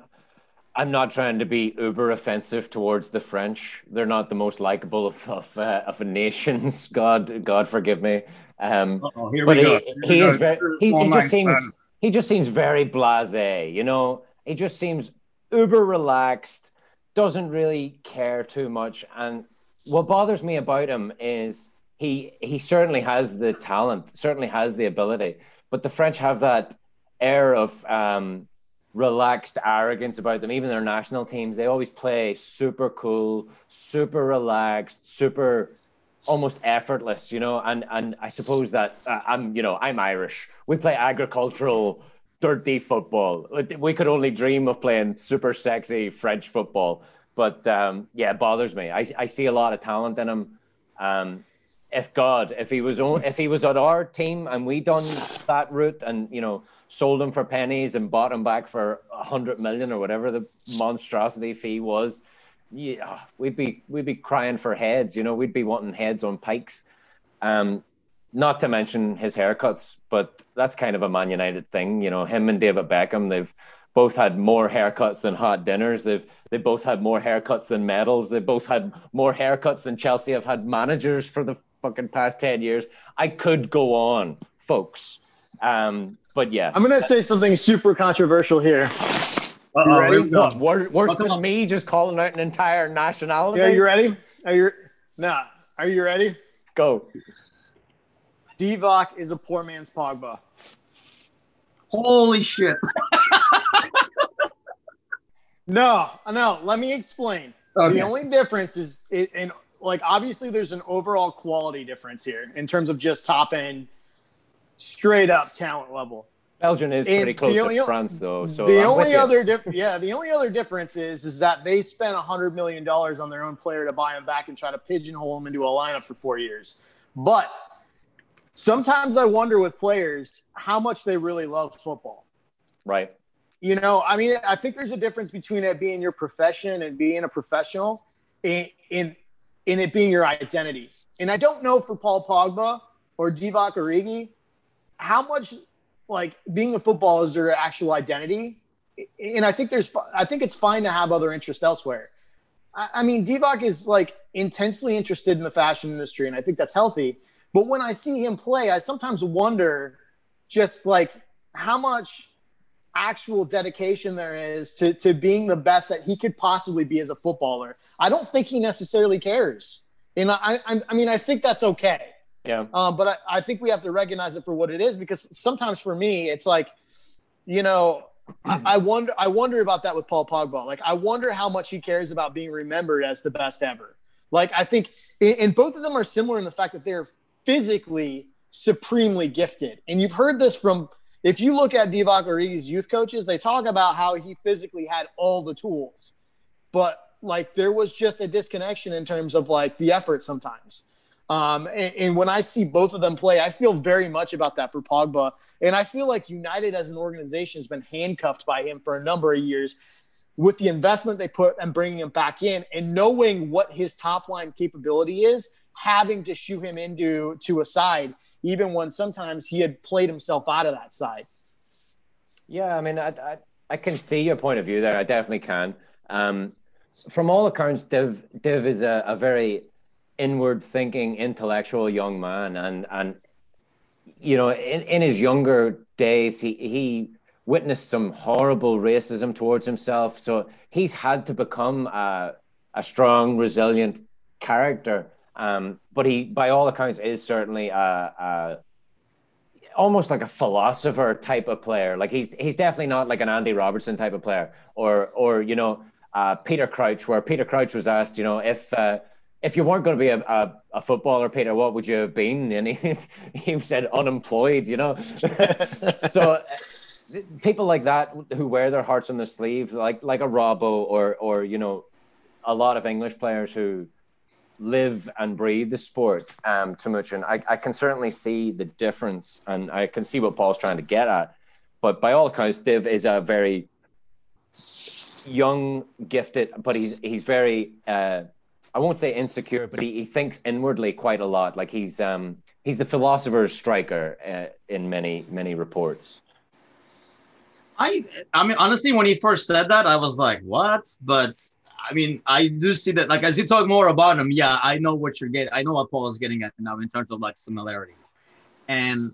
I'm not trying to be uber offensive towards the French. They're not the most likable of, of, uh, of nations. God, God forgive me. Um, Uh-oh, here but we go. He, he, he, is very, he, he just seems, standard. he just seems very blasé, you know, he just seems uber relaxed, doesn't really care too much. And what bothers me about him is he he certainly has the talent, certainly has the ability. But the French have that air of um, relaxed arrogance about them. Even their national teams, they always play super cool, super relaxed, super almost effortless, you know. And and I suppose that uh, I'm, you know, I'm Irish. We play agricultural, dirty football. We could only dream of playing super sexy French football. But um, yeah, it bothers me. I I see a lot of talent in him. Um, if God, if he was on, if he was on our team and we done that route and, you know, sold him for pennies and bought him back for a hundred million or whatever the monstrosity fee was, yeah, we'd be we'd be crying for heads, you know, we'd be wanting heads on pikes. Um, not to mention his haircuts, but that's kind of a Man United thing, you know. Him and David Beckham, they've both had more haircuts than hot dinners. They've they both had more haircuts than medals. They both had more haircuts than Chelsea have had managers for the fucking past ten years. I could go on, folks. Um, but yeah, I'm gonna say something super controversial here. You ready? What, worse worse than up. me just calling out an entire nationality. Yeah, you ready? Are you? Nah. Are you ready? Go. Divock is a poor man's Pogba. Holy shit. No, no. Let me explain. Okay. The only difference is, it, and like obviously, there's an overall quality difference here in terms of just top end, straight up talent level. Belgium is pretty it, close only, to France, though. So the I'm only other dif- yeah, the only other difference is is that they spent a hundred million dollars on their own player to buy him back and try to pigeonhole him into a lineup for four years. But sometimes I wonder with players how much they really love football. Right. You know, I mean, I think there's a difference between it being your profession and being a professional, in in, in it being your identity. And I don't know for Paul Pogba or Divock Origi how much. Like being a football is their actual identity. And I think there's, I think it's fine to have other interests elsewhere. I, I mean, Divock is like intensely interested in the fashion industry, and I think that's healthy. But when I see him play, I sometimes wonder just like how much actual dedication there is to, to being the best that he could possibly be as a footballer. I don't think he necessarily cares. And I, I, I mean, I think that's okay. Yeah. Um, but I, I think we have to recognize it for what it is, because sometimes for me, it's like, you know, I, I wonder, I wonder about that with Paul Pogba. Like, I wonder how much he cares about being remembered as the best ever. Like, I think, and both of them are similar in the fact that they're physically supremely gifted. And you've heard this from, if you look at Divock Origi's youth coaches, they talk about how he physically had all the tools, but like there was just a disconnection in terms of like the effort sometimes. Um, and, and when I see both of them play, I feel very much about that for Pogba. And I feel like United as an organization has been handcuffed by him for a number of years with the investment they put and bringing him back in and knowing what his top line capability is, having to shoe him into to a side, even when sometimes he had played himself out of that side. Yeah, I mean, I, I, I can see your point of view there. I definitely can. Um, from all accounts, Div, Div is a, a very inward thinking, intellectual young man. And, and you know, in, in his younger days, he, he witnessed some horrible racism towards himself. So he's had to become a, a strong, resilient character. Um, but he, by all accounts, is certainly a, a almost like a philosopher type of player. Like he's, he's definitely not like an Andy Robertson type of player or, or, you know, uh, Peter Crouch, where Peter Crouch was asked, you know, if, uh, if you weren't going to be a, a, a footballer, Peter, what would you have been? And he, he said unemployed, you know. So people like that who wear their hearts on their sleeve, like like a Robbo or, or you know, a lot of English players who live and breathe the sport um, too much. And I, I can certainly see the difference, and I can see what Paul's trying to get at. But by all accounts, Div is a very young, gifted, but he's, he's very... Uh, I won't say insecure, but he, he thinks inwardly quite a lot. Like he's um, he's the philosopher's striker uh, in many many reports. I I mean honestly, when he first said that, I was like, what? But I mean, I do see that. Like as you talk more about him, yeah, I know what you're getting. I know what Paul is getting at now in terms of like similarities, and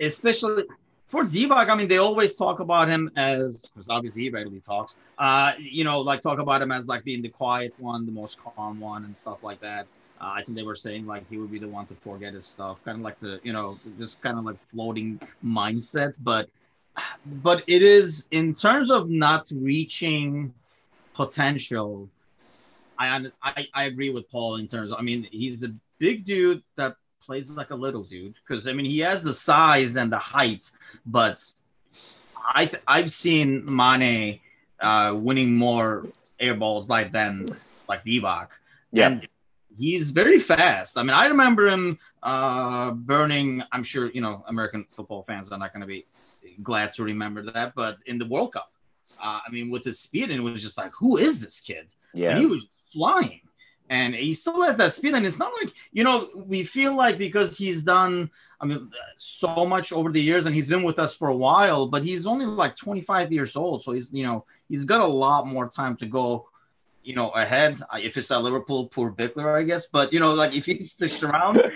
especially for Divock. I mean, they always talk about him as, because obviously he rarely talks, uh, you know, like talk about him as like being the quiet one, the most calm one and stuff like that. Uh, I think they were saying like he would be the one to forget his stuff, kind of like the, you know, this kind of like floating mindset. But but it is in terms of not reaching potential, I, I I agree with Paul in terms of, I mean, he's a big dude that plays like a little dude, because, I mean, he has the size and the height, but I, I've seen Mane uh, winning more air balls like than like Divock. Yeah. And he's very fast. I mean, I remember him uh, burning, I'm sure, you know, American football fans are not going to be glad to remember that, but in the World Cup, uh, I mean, with his speed, and it was just like, who is this kid? Yeah. And he was flying. And he still has that speed. And it's not like, you know, we feel like because he's done, I mean, so much over the years, and he's been with us for a while, but he's only like twenty-five years old. So he's, you know, he's got a lot more time to go, you know, ahead. If it's at Liverpool, poor Bickler, I guess. But, you know, like if he sticks around, uh,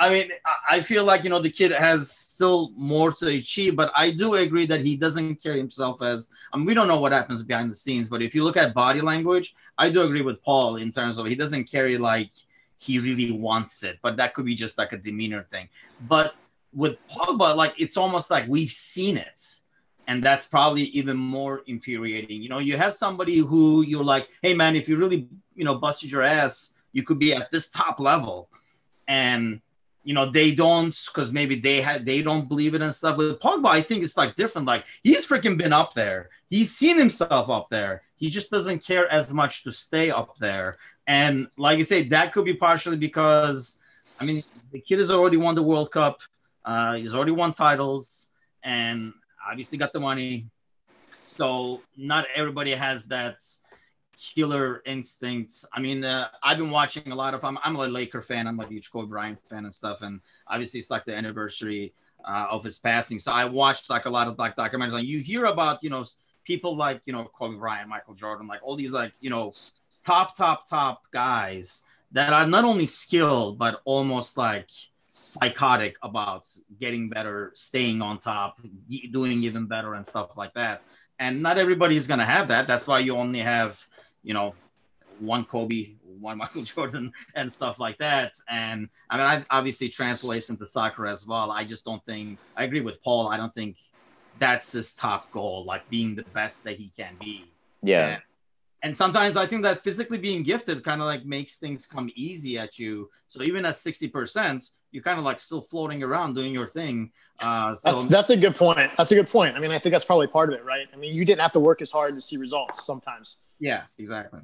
I mean, I feel like, you know, the kid has still more to achieve. But I do agree that he doesn't carry himself as, I mean, we don't know what happens behind the scenes. But if you look at body language, I do agree with Paul in terms of he doesn't carry like he really wants it. But that could be just like a demeanor thing. But with Pogba, like it's almost like we've seen it. And that's probably even more infuriating. You know, you have somebody who you're like, hey, man, if you really, you know, busted your ass, you could be at this top level. And, you know, they don't, because maybe they had they don't believe it and stuff. With Pogba, I think it's like different. Like he's freaking been up there. He's seen himself up there. He just doesn't care as much to stay up there. And like I say, that could be partially because, I mean, the kid has already won the World Cup. Uh, he's already won titles. And obviously got the money, so not everybody has that killer instinct. I mean, uh, I've been watching a lot of. I'm, I'm a Laker fan. I'm like a huge Kobe Bryant fan and stuff. And obviously, it's like the anniversary uh, of his passing. So I watched like a lot of like documentaries. Like you hear about, you know, people like, you know, Kobe Bryant, Michael Jordan, like all these like, you know, top top top guys that are not only skilled but almost like psychotic about getting better, staying on top, doing even better and stuff like that. And not everybody's going to have that. That's why you only have, you know, one Kobe, one Michael Jordan and stuff like that. And I mean, I obviously translates into soccer as well. I just don't think, I agree with Paul. I don't think that's his top goal, like being the best that he can be. Yeah. And And sometimes I think that physically being gifted kind of like makes things come easy at you. So even at sixty percent, you're kind of like still floating around doing your thing. Uh, so that's, that's a good point. That's a good point. I mean, I think that's probably part of it, right? I mean, you didn't have to work as hard to see results sometimes. Yeah, exactly.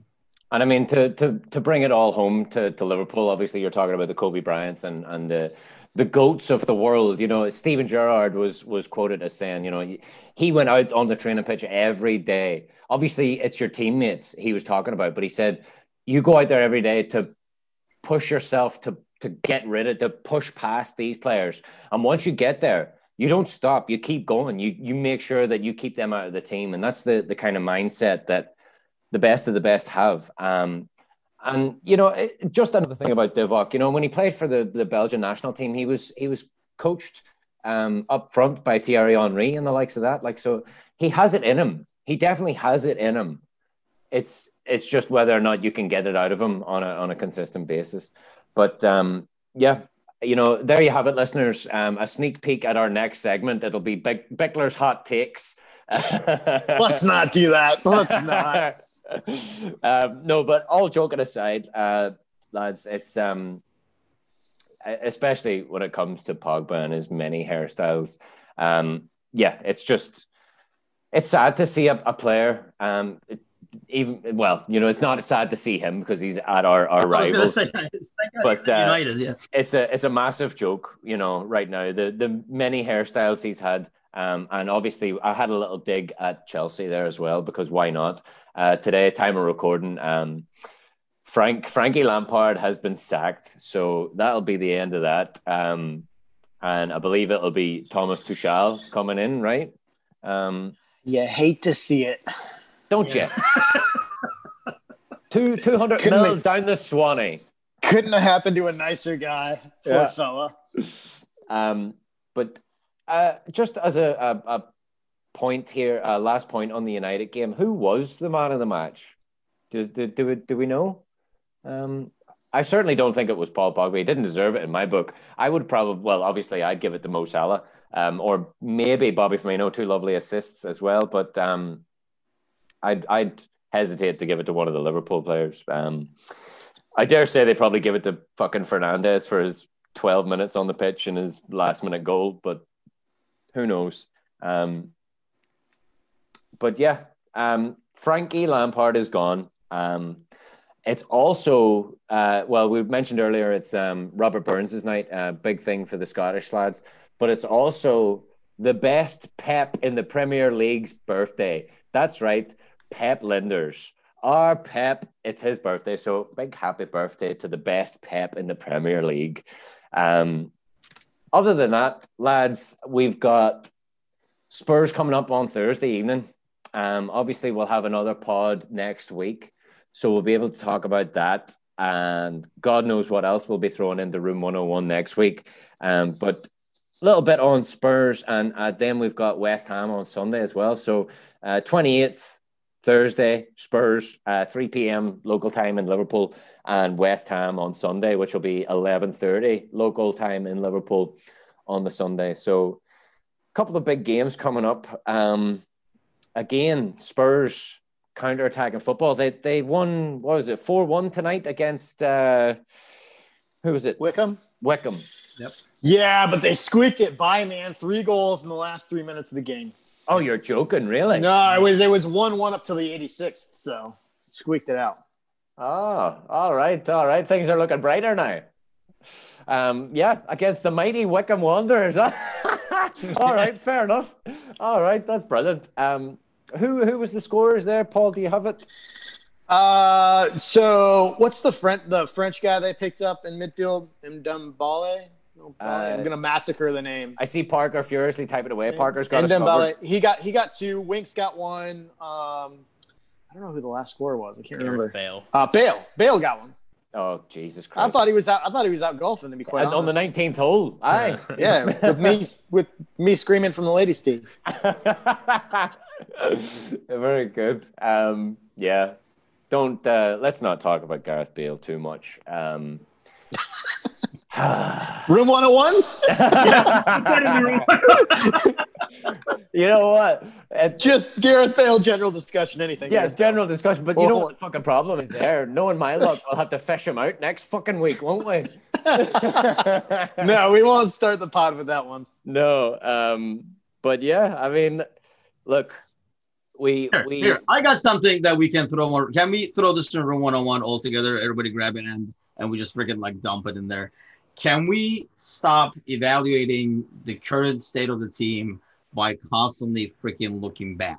And I mean, to to to bring it all home to, to Liverpool, obviously you're talking about the Kobe Bryants and, and the the goats of the world. You know, Steven Gerrard was was quoted as saying, you know, he, he went out on the training pitch every day. Obviously, it's your teammates he was talking about, but he said, you go out there every day to push yourself to, to get rid of, to push past these players. And once you get there, you don't stop. You keep going. You you make sure that you keep them out of the team. And that's the, the kind of mindset that the best of the best have. Um, And, you know, it, just another thing about Divock, you know, when he played for the, the Belgian national team, he was he was coached um, up front by Thierry Henry and the likes of that. Like, so he has it in him. He definitely has it in him. It's it's just whether or not you can get it out of him on a, on a consistent basis. But, um, yeah, you know, there you have it, listeners. Um, a sneak peek at our next segment. It'll be Bick- Bickler's Hot Takes. Let's not do that. Let's not. Um, no, but all joking aside, uh, lads, it's um, especially when it comes to Pogba and his many hairstyles. Um, yeah, it's just it's sad to see a, a player. Um, it, even well, you know, it's not sad to see him because he's at our our rivals. Say, it's like but uh, United, yeah. it's a it's a massive joke, you know, right now the the many hairstyles he's had. Um, and obviously, I had a little dig at Chelsea there as well, because why not? Uh, today, time of recording, um, Frank Frankie Lampard has been sacked. So that'll be the end of that. Um, and I believe it'll be Thomas Tuchel coming in, right? Um, you hate to see it. Don't yeah. you? Two, 200 Couldn't mils have, down the Swanee. Couldn't have happened to a nicer guy. Poor yeah. fella. Um, but... Uh, just as a, a, a point here, uh, last point on the United game, who was the man of the match? Do, do, do, we, do we know? Um, I certainly don't think it was Paul Pogba. He didn't deserve it in my book. I would probably, well, obviously I'd give it to Mo Salah um, or maybe Bobby Firmino, two lovely assists as well. But um, I'd, I'd hesitate to give it to one of the Liverpool players. Um, I dare say they probably give it to fucking Fernandes for his twelve minutes on the pitch and his last minute goal, but who knows? Um, but yeah, um, Frankie Lampard is gone. Um, it's also, uh, well, we mentioned earlier, it's um, Robert Burns' night, a uh, big thing for the Scottish lads, but it's also the best Pep in the Premier League's birthday. That's right, Pep Linders. Our Pep, it's his birthday, so big happy birthday to the best Pep in the Premier League. Um, other than that, lads, we've got Spurs coming up on Thursday evening. Um, obviously, we'll have another pod next week, so we'll be able to talk about that, and God knows what else we'll be throwing into Room one oh one next week. Um, but a little bit on Spurs, and uh, then we've got West Ham on Sunday as well. So uh, twenty-eighth, Thursday, Spurs, uh, three p.m. local time in Liverpool, and West Ham on Sunday, which will be eleven thirty local time in Liverpool on the Sunday. So a couple of big games coming up. Um, again, Spurs counter-attacking football. They they won, what was it, four one tonight against, uh, who was it? Wickham. Wickham. Yep. Yeah, but they squeaked it by, man. Three goals in the last three minutes of the game. Oh, you're joking, really? No, it was it was one one up till the eighty-sixth, so squeaked it out. Oh, all right, all right. Things are looking brighter now. Um, yeah, against the mighty Wickham Wanderers. All right, fair enough. All right, that's brilliant. Um, who who was the scorers there, Paul? Do you have it? Uh, so what's the French the French guy they picked up in midfield? Ndombele? Oh, uh, I'm gonna massacre the name. I see Parker furiously typing away. Parker's got and then he got he got two. Winks got one. Um, I don't know who the last scorer was. I can't Gareth remember. Bale. Uh, Bale. Bale got one. Oh Jesus Christ! I thought he was out. I thought he was out golfing. To be quite and honest, on the nineteenth hole. Aye. Yeah, yeah, with me with me screaming from the ladies' tee. Very good. Um, yeah, don't uh, let's not talk about Gareth Bale too much. Um, Room one oh one? You know what? It's just Gareth Bale general discussion, anything. Yeah, Gareth general Bale. discussion, but oh. You know what the fucking problem is there? Knowing my luck, I'll have to fish him out next fucking week, won't we? No, we won't start the pod with that one. No, um, but yeah, I mean, look, we... Here, we... Here. I got something that we can throw more. Can we throw this to Room one oh one altogether? Everybody grab it and, and we just freaking like dump it in there. Can we stop evaluating the current state of the team by constantly freaking looking back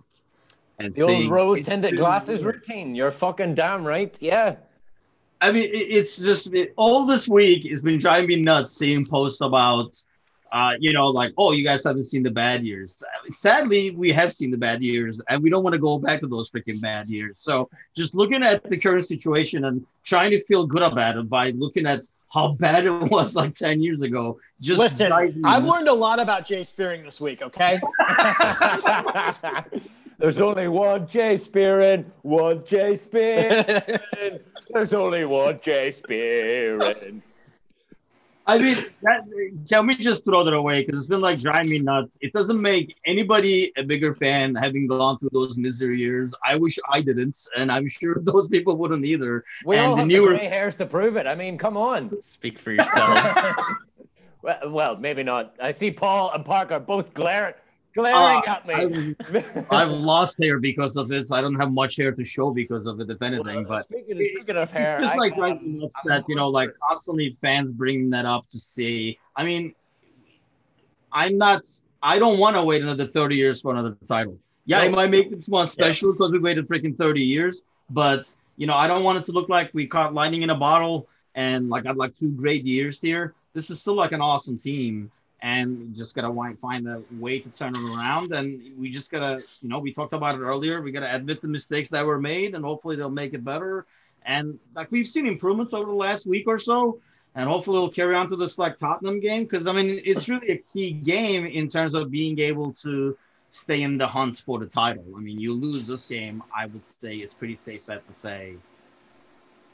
and the saying, old rose-tinted glasses routine? You're fucking damn right. Yeah. I mean, it's just it, all this week has been driving me nuts seeing posts about, uh, you know, like, oh, you guys haven't seen the bad years. Sadly, we have seen the bad years, and we don't want to go back to those freaking bad years. So just looking at the current situation and trying to feel good about it by looking at how bad it was like ten years ago. Just Listen, diving. I've learned a lot about Jay Spearing this week, okay? There's only one Jay Spearing, one Jay Spearing. There's only one Jay Spearing. I mean, that, can we just throw that away? Because it's been like driving me nuts. It doesn't make anybody a bigger fan having gone through those misery years. I wish I didn't, and I'm sure those people wouldn't either. We and all the have newer... the gray hairs to prove it. I mean, come on. Speak for yourselves. well, well, maybe not. I see Paul and Parker both glaring, glaring uh, at me. I've, I've lost hair because of it, so I don't have much hair to show because of it, if anything. Well, but speaking, it, speaking of hair, it's just I like got, right nuts that, you know, like constantly fans bringing that up to see. I mean, I'm not, I don't want to wait another thirty years for another title. Yeah, no. It might make this one special because yeah. we waited freaking thirty years, but, you know, I don't want it to look like we caught lightning in a bottle and like I'd like two great years here. This is still like an awesome team. And just got to find a way to turn it around. And we just got to, you know, we talked about it earlier. We got to admit the mistakes that were made and hopefully they'll make it better. And like we've seen improvements over the last week or so. And hopefully it'll carry on to this like Tottenham game. Because, I mean, it's really a key game in terms of being able to stay in the hunt for the title. I mean, you lose this game, I would say it's pretty safe bet to say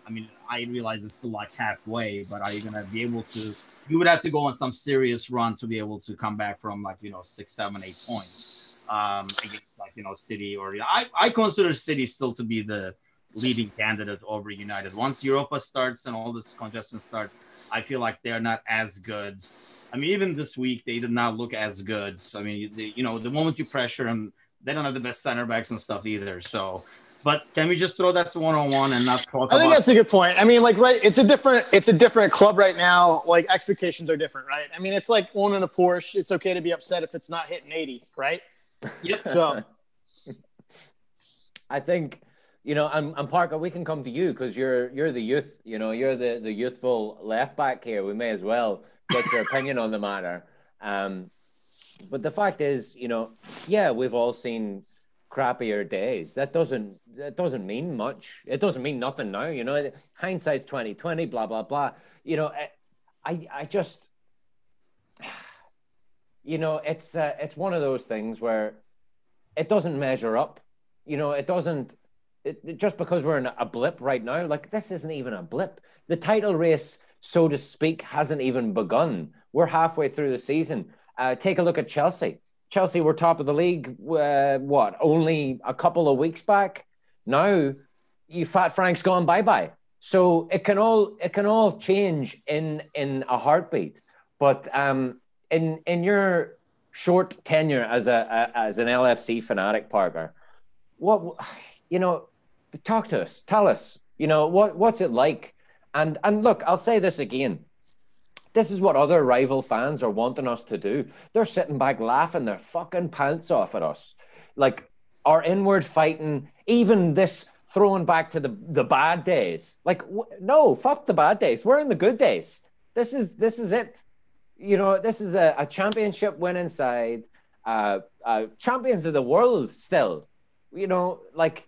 I mean, I realize it's still like halfway, but are you going to be able to, you would have to go on some serious run to be able to come back from like, you know, six, seven, eight points um, against like, you know, City or, you know, I, I consider City still to be the leading candidate over United. Once Europa starts and all this congestion starts, I feel like they're not as good. I mean, even this week, they did not look as good. So, I mean, they, you know, the moment you pressure them, they don't have the best center backs and stuff either. So, but can we just throw that to one oh one and not talk about I think about- that's a good point. I mean, like, right, it's a different it's a different club right now. Like, expectations are different, right? I mean, it's like owning a Porsche. It's okay to be upset if it's not hitting eighty, right? Yep. So I think, you know, I'm, I'm Parker, we can come to you because you're you're the youth, you know, you're the, the youthful left back here. We may as well get your opinion on the matter. Um, but the fact is, you know, yeah, we've all seen crappier days. That doesn't that doesn't mean much. It doesn't mean nothing now, you know. Hindsight's twenty twenty, blah blah blah. You know, I I just, you know, it's uh, it's one of those things where it doesn't measure up. You know, it doesn't. It, it, just because we're in a blip right now, like this isn't even a blip. The title race, so to speak, hasn't even begun. We're halfway through the season. Uh, take a look at Chelsea. Chelsea were top of the league, uh, what, only a couple of weeks back? Now, you Fat Frank's gone bye-bye. So it can all it can all change in in a heartbeat. But um, in in your short tenure as a, a as an L F C fanatic, Parker, what you know, talk to us, tell us, you know, what what's it like? And and look, I'll say this again. This is what other rival fans are wanting us to do. They're sitting back laughing their fucking pants off at us. Like, our inward fighting, even this throwing back to the, the bad days. Like, w- no, fuck the bad days. We're in the good days. This is this is it. You know, this is a, a championship winning side. Uh, uh, champions of the world still. You know, like,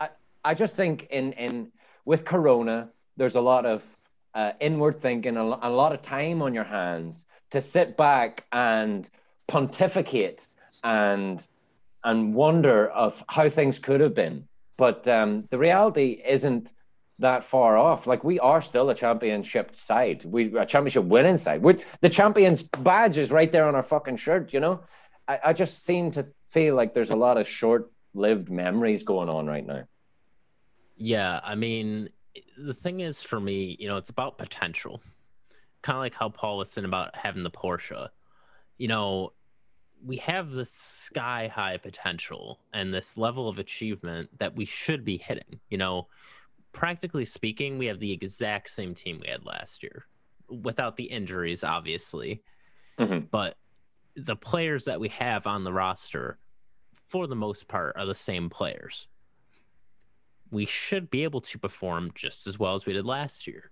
I, I just think in, in with Corona, there's a lot of Uh, inward thinking, a, a lot of time on your hands to sit back and pontificate and and wonder of how things could have been. But um, the reality isn't that far off. Like, we are still a championship side. We a championship winning side. We're, the champions badge is right there on our fucking shirt, you know? I, I just seem to feel like there's a lot of short-lived memories going on right now. Yeah, I mean... The thing is, for me, you know, it's about potential. Kind of like how Paul was saying about having the Porsche. You know, we have this sky-high potential and this level of achievement that we should be hitting. You know, practically speaking, we have the exact same team we had last year. Without the injuries, obviously. Mm-hmm. But the players that we have on the roster, for the most part, are the same players. We should be able to perform just as well as we did last year,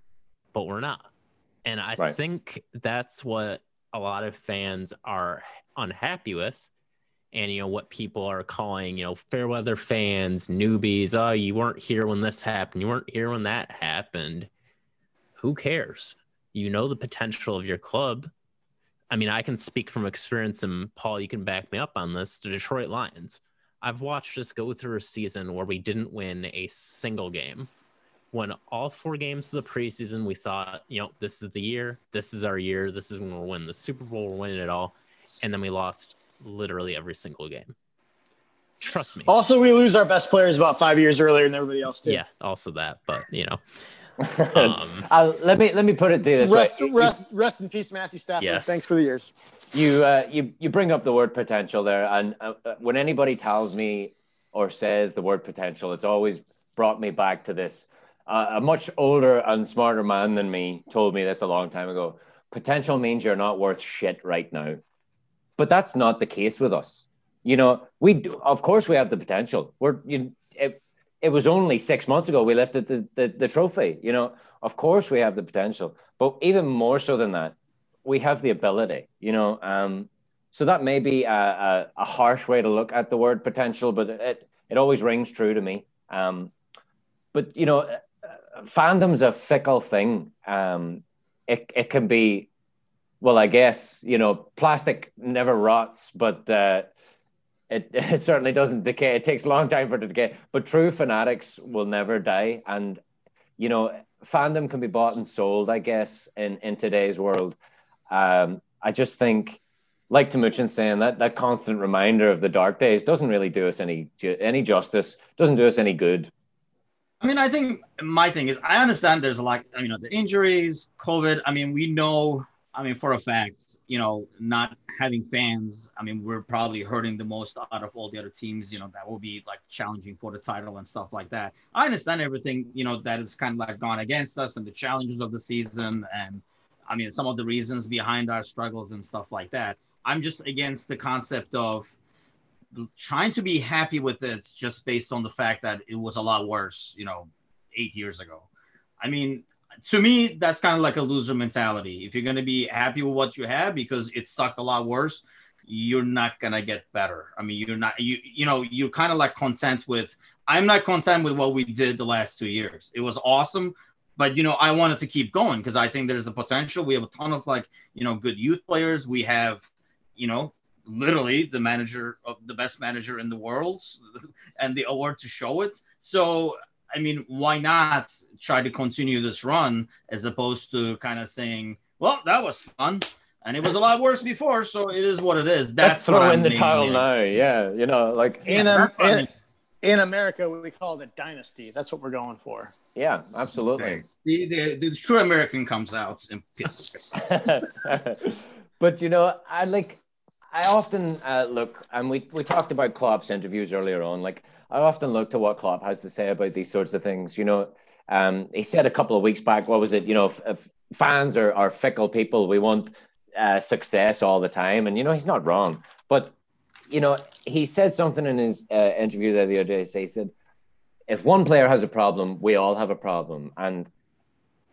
but we're not. And I right. think that's what a lot of fans are unhappy with. And, you know, what people are calling, you know, fair weather fans, newbies. Oh, you weren't here when this happened. You weren't here when that happened. Who cares? You know, the potential of your club. I mean, I can speak from experience, and Paul, you can back me up on this. The Detroit Lions. I've watched us go through a season where we didn't win a single game. When all four games of the preseason, we thought, you know, this is the year. This is our year. This is when we'll win the Super Bowl. We're winning it all. And then we lost literally every single game. Trust me. Also, we lose our best players about five years earlier than everybody else did. Yeah, also that. But, you know. Um, uh, let me let me put it to this. Rest, right? rest, rest in peace, Matthew Stafford. Yes. Thanks for the years. You uh, you you bring up the word potential there, and uh, when anybody tells me or says the word potential, it's always brought me back to this. Uh, a much older and smarter man than me told me this a long time ago. Potential means you're not worth shit right now, but that's not the case with us. You know, we do, of course we have the potential. We're you. It, It was only six months ago we lifted the, the, the trophy. You know, of course we have the potential, but even more so than that, we have the ability, you know. Um, so that may be a, a, a harsh way to look at the word potential, but it, it always rings true to me. Um, but, you know, uh, fandom's a fickle thing. Um, it, it can be, well, I guess, you know, plastic never rots, but... Uh, It, it certainly doesn't decay. It takes a long time for it to decay. But true fanatics will never die. And you know, fandom can be bought and sold, I guess, in, in today's world. Um, I just think, like Timuchin saying, that that constant reminder of the dark days doesn't really do us any any justice, doesn't do us any good. I mean, I think my thing is, I understand there's a lot, you know, the injuries, COVID. I mean, we know, I mean, for a fact, you know, not having fans, I mean, we're probably hurting the most out of all the other teams, you know, that will be like challenging for the title and stuff like that. I understand everything, you know, that is kind of like gone against us and the challenges of the season. And I mean, some of the reasons behind our struggles and stuff like that. I'm just against the concept of trying to be happy with it just based on the fact that it was a lot worse, you know, eight years ago. I mean, to me, that's kind of like a loser mentality. If you're going to be happy with what you have because it sucked a lot worse, you're not going to get better. I mean, you're not, you, you know, you're kind of like content with, I'm not content with what we did the last two years. It was awesome. But, you know, I wanted to keep going because I think there's a potential. We have a ton of like, you know, good youth players. We have, you know, literally the manager of the best manager in the world and the award to show it. So, I mean, why not try to continue this run as opposed to kind of saying, well, that was fun and it was a lot worse before. So it is what it is. That's throw in the title now. Yeah. You know, like in a, in, in America, we call it dynasty. That's what we're going for. Yeah, absolutely. The, the, the true American comes out. In But, you know, I like, I often uh, look, and we, we talked about Klopp's interviews earlier on. Like, I often look to what Klopp has to say about these sorts of things. You know, um, he said a couple of weeks back, what was it? You know, if, if fans are, are fickle people. We want uh, success all the time. And, you know, he's not wrong. But, you know, he said something in his uh, interview there the other day. He said, if one player has a problem, we all have a problem. And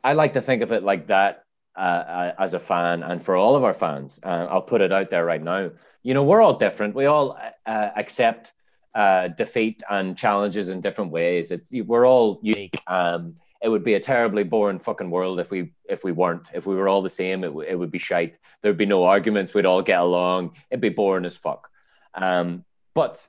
I like to think of it like that. Uh, as a fan, and for all of our fans, uh, I'll put it out there right now. You know, we're all different. We all uh, accept uh, defeat and challenges in different ways. It's we're all unique. Um, it would be a terribly boring fucking world if we if we weren't. If we were all the same, it, w it would be shite. There'd be no arguments. We'd all get along. It'd be boring as fuck. Um, but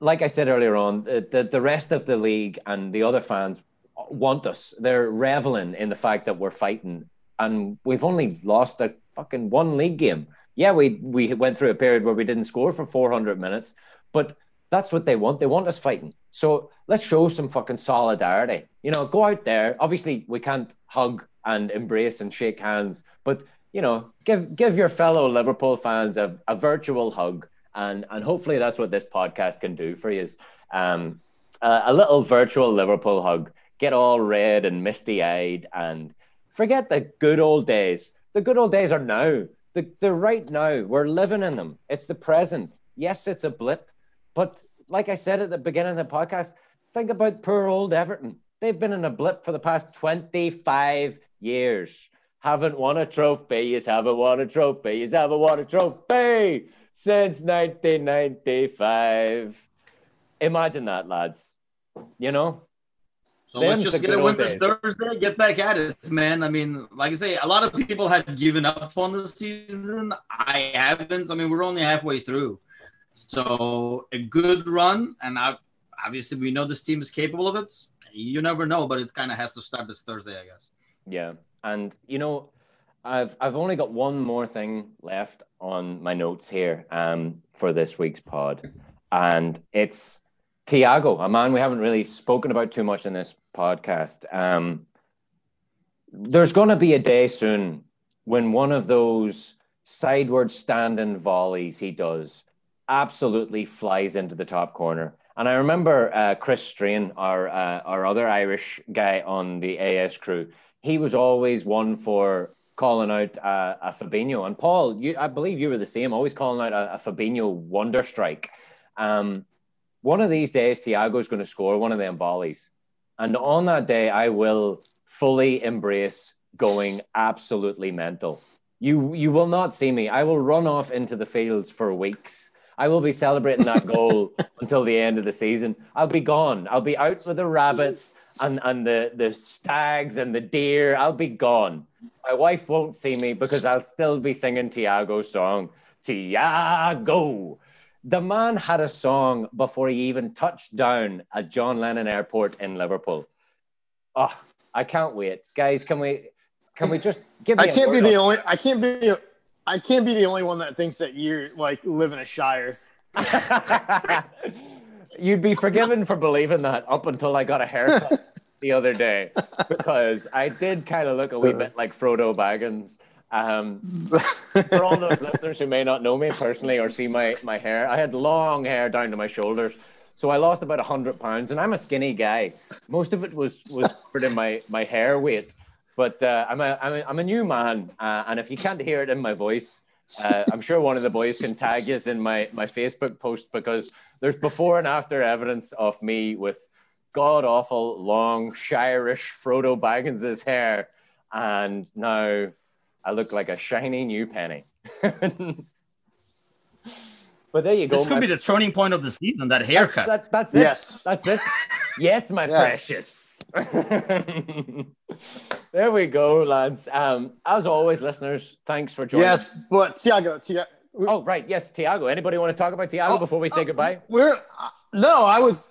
like I said earlier on, the the rest of the league and the other fans want us. They're reveling in the fact that we're fighting. And we've only lost a fucking one league game. Yeah, we we went through a period where we didn't score for four hundred minutes, but that's what they want. They want us fighting. So let's show some fucking solidarity. You know, go out there. Obviously, we can't hug and embrace and shake hands, but, you know, give give your fellow Liverpool fans a, a virtual hug. And, and hopefully that's what this podcast can do for you is um, a, a little virtual Liverpool hug. Get all red and misty-eyed and... Forget the good old days. The good old days are now. The, they're right now. We're living in them. It's the present. Yes, it's a blip. But like I said at the beginning of the podcast, think about poor old Everton. They've been in a blip for the past twenty-five years. Haven't won a trophy. You haven't won a trophy. You haven't won a trophy since nineteen ninety-five. Imagine that, lads. You know? So then let's just get a win this Thursday, get back at it, man. I mean, like I say, a lot of people had given up on the season. I haven't. I mean, we're only halfway through. So a good run, and I, obviously we know this team is capable of it. You never know, but it kind of has to start this Thursday, I guess. Yeah, and, you know, I've, I've only got one more thing left on my notes here um, for this week's pod, and it's Thiago, a man we haven't really spoken about too much in this podcast. Um, there's going to be a day soon when one of those sideward standing volleys he does absolutely flies into the top corner. And I remember uh, Chris Strain, our, uh, our other Irish guy on the A S crew, he was always one for calling out uh, a Fabinho. And Paul, you, I believe you were the same, always calling out a, a Fabinho wonder strike. Um, One of these days, Thiago's going to score one of them volleys. And on that day, I will fully embrace going absolutely mental. You, you will not see me. I will run off into the fields for weeks. I will be celebrating that goal until the end of the season. I'll be gone. I'll be out with the rabbits and, and the, the stags and the deer. I'll be gone. My wife won't see me because I'll still be singing Thiago's song. Thiago. The man had a song before he even touched down at John Lennon Airport in Liverpool. Oh, I can't wait, guys. Can we? Can we just give? Me I can't be the only. I can't be. I can't be the only one that thinks that you're like live in a shire. You'd be forgiven for believing that up until I got a haircut the other day, because I did kind of look a wee bit like Frodo Baggins. Um, for all those listeners who may not know me personally or see my, my hair, I had long hair down to my shoulders. So I lost about one hundred pounds, and I'm a skinny guy. Most of it was was covered in my, my hair weight. But uh, I'm, a, I'm, a, I'm a new man, uh, and if you can't hear it in my voice, Uh, I'm sure one of the boys can tag us in my, my Facebook post, because there's before and after evidence of me with god-awful, long, shirish Frodo Baggins' hair. And now I look like a shiny new penny. But there you go. This could my... be the turning point of the season, that haircut. That, that, that's it. Yes. That's it. Yes, my yes. precious. There we go, lads. Um, as always, listeners, thanks for joining. Yes, but Thiago, Thiago. Oh, right. Yes, Thiago. Anybody want to talk about Thiago oh, before we say oh, goodbye? We're uh, no, I was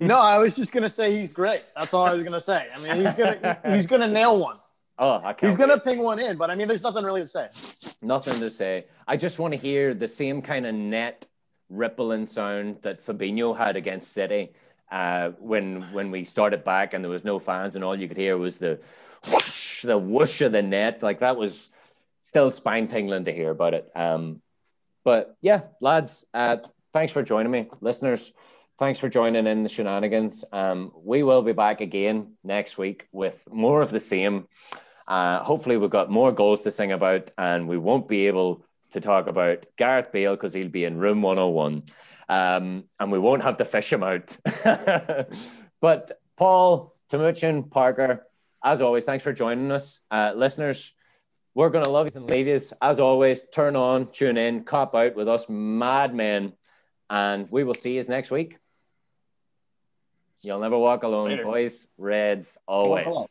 no, I was just gonna say he's great. That's all I was gonna say. I mean, he's gonna he's gonna nail one. Oh, I can't. He's wait. gonna ping one in, but I mean, there's nothing really to say. Nothing to say. I just want to hear the same kind of net rippling sound that Fabinho had against City. Uh, when when we started back and there was no fans, and all you could hear was the whoosh, the whoosh of the net. Like, that was still spine tingling to hear about it. Um, but yeah, lads, uh, thanks for joining me. Listeners, thanks for joining in the shenanigans. Um, we will be back again next week with more of the same. Uh, hopefully we've got more goals to sing about, and we won't be able to talk about Gareth Bale because he'll be in room one oh one. Um, and we won't have to fish him out. But Paul, Timuchin, Parker, as always, thanks for joining us. Uh, listeners, we're going to love you and leave you. As always, turn on, tune in, cop out with us madmen. And we will see you next week. You'll never walk alone, Later. Boys. Reds, always.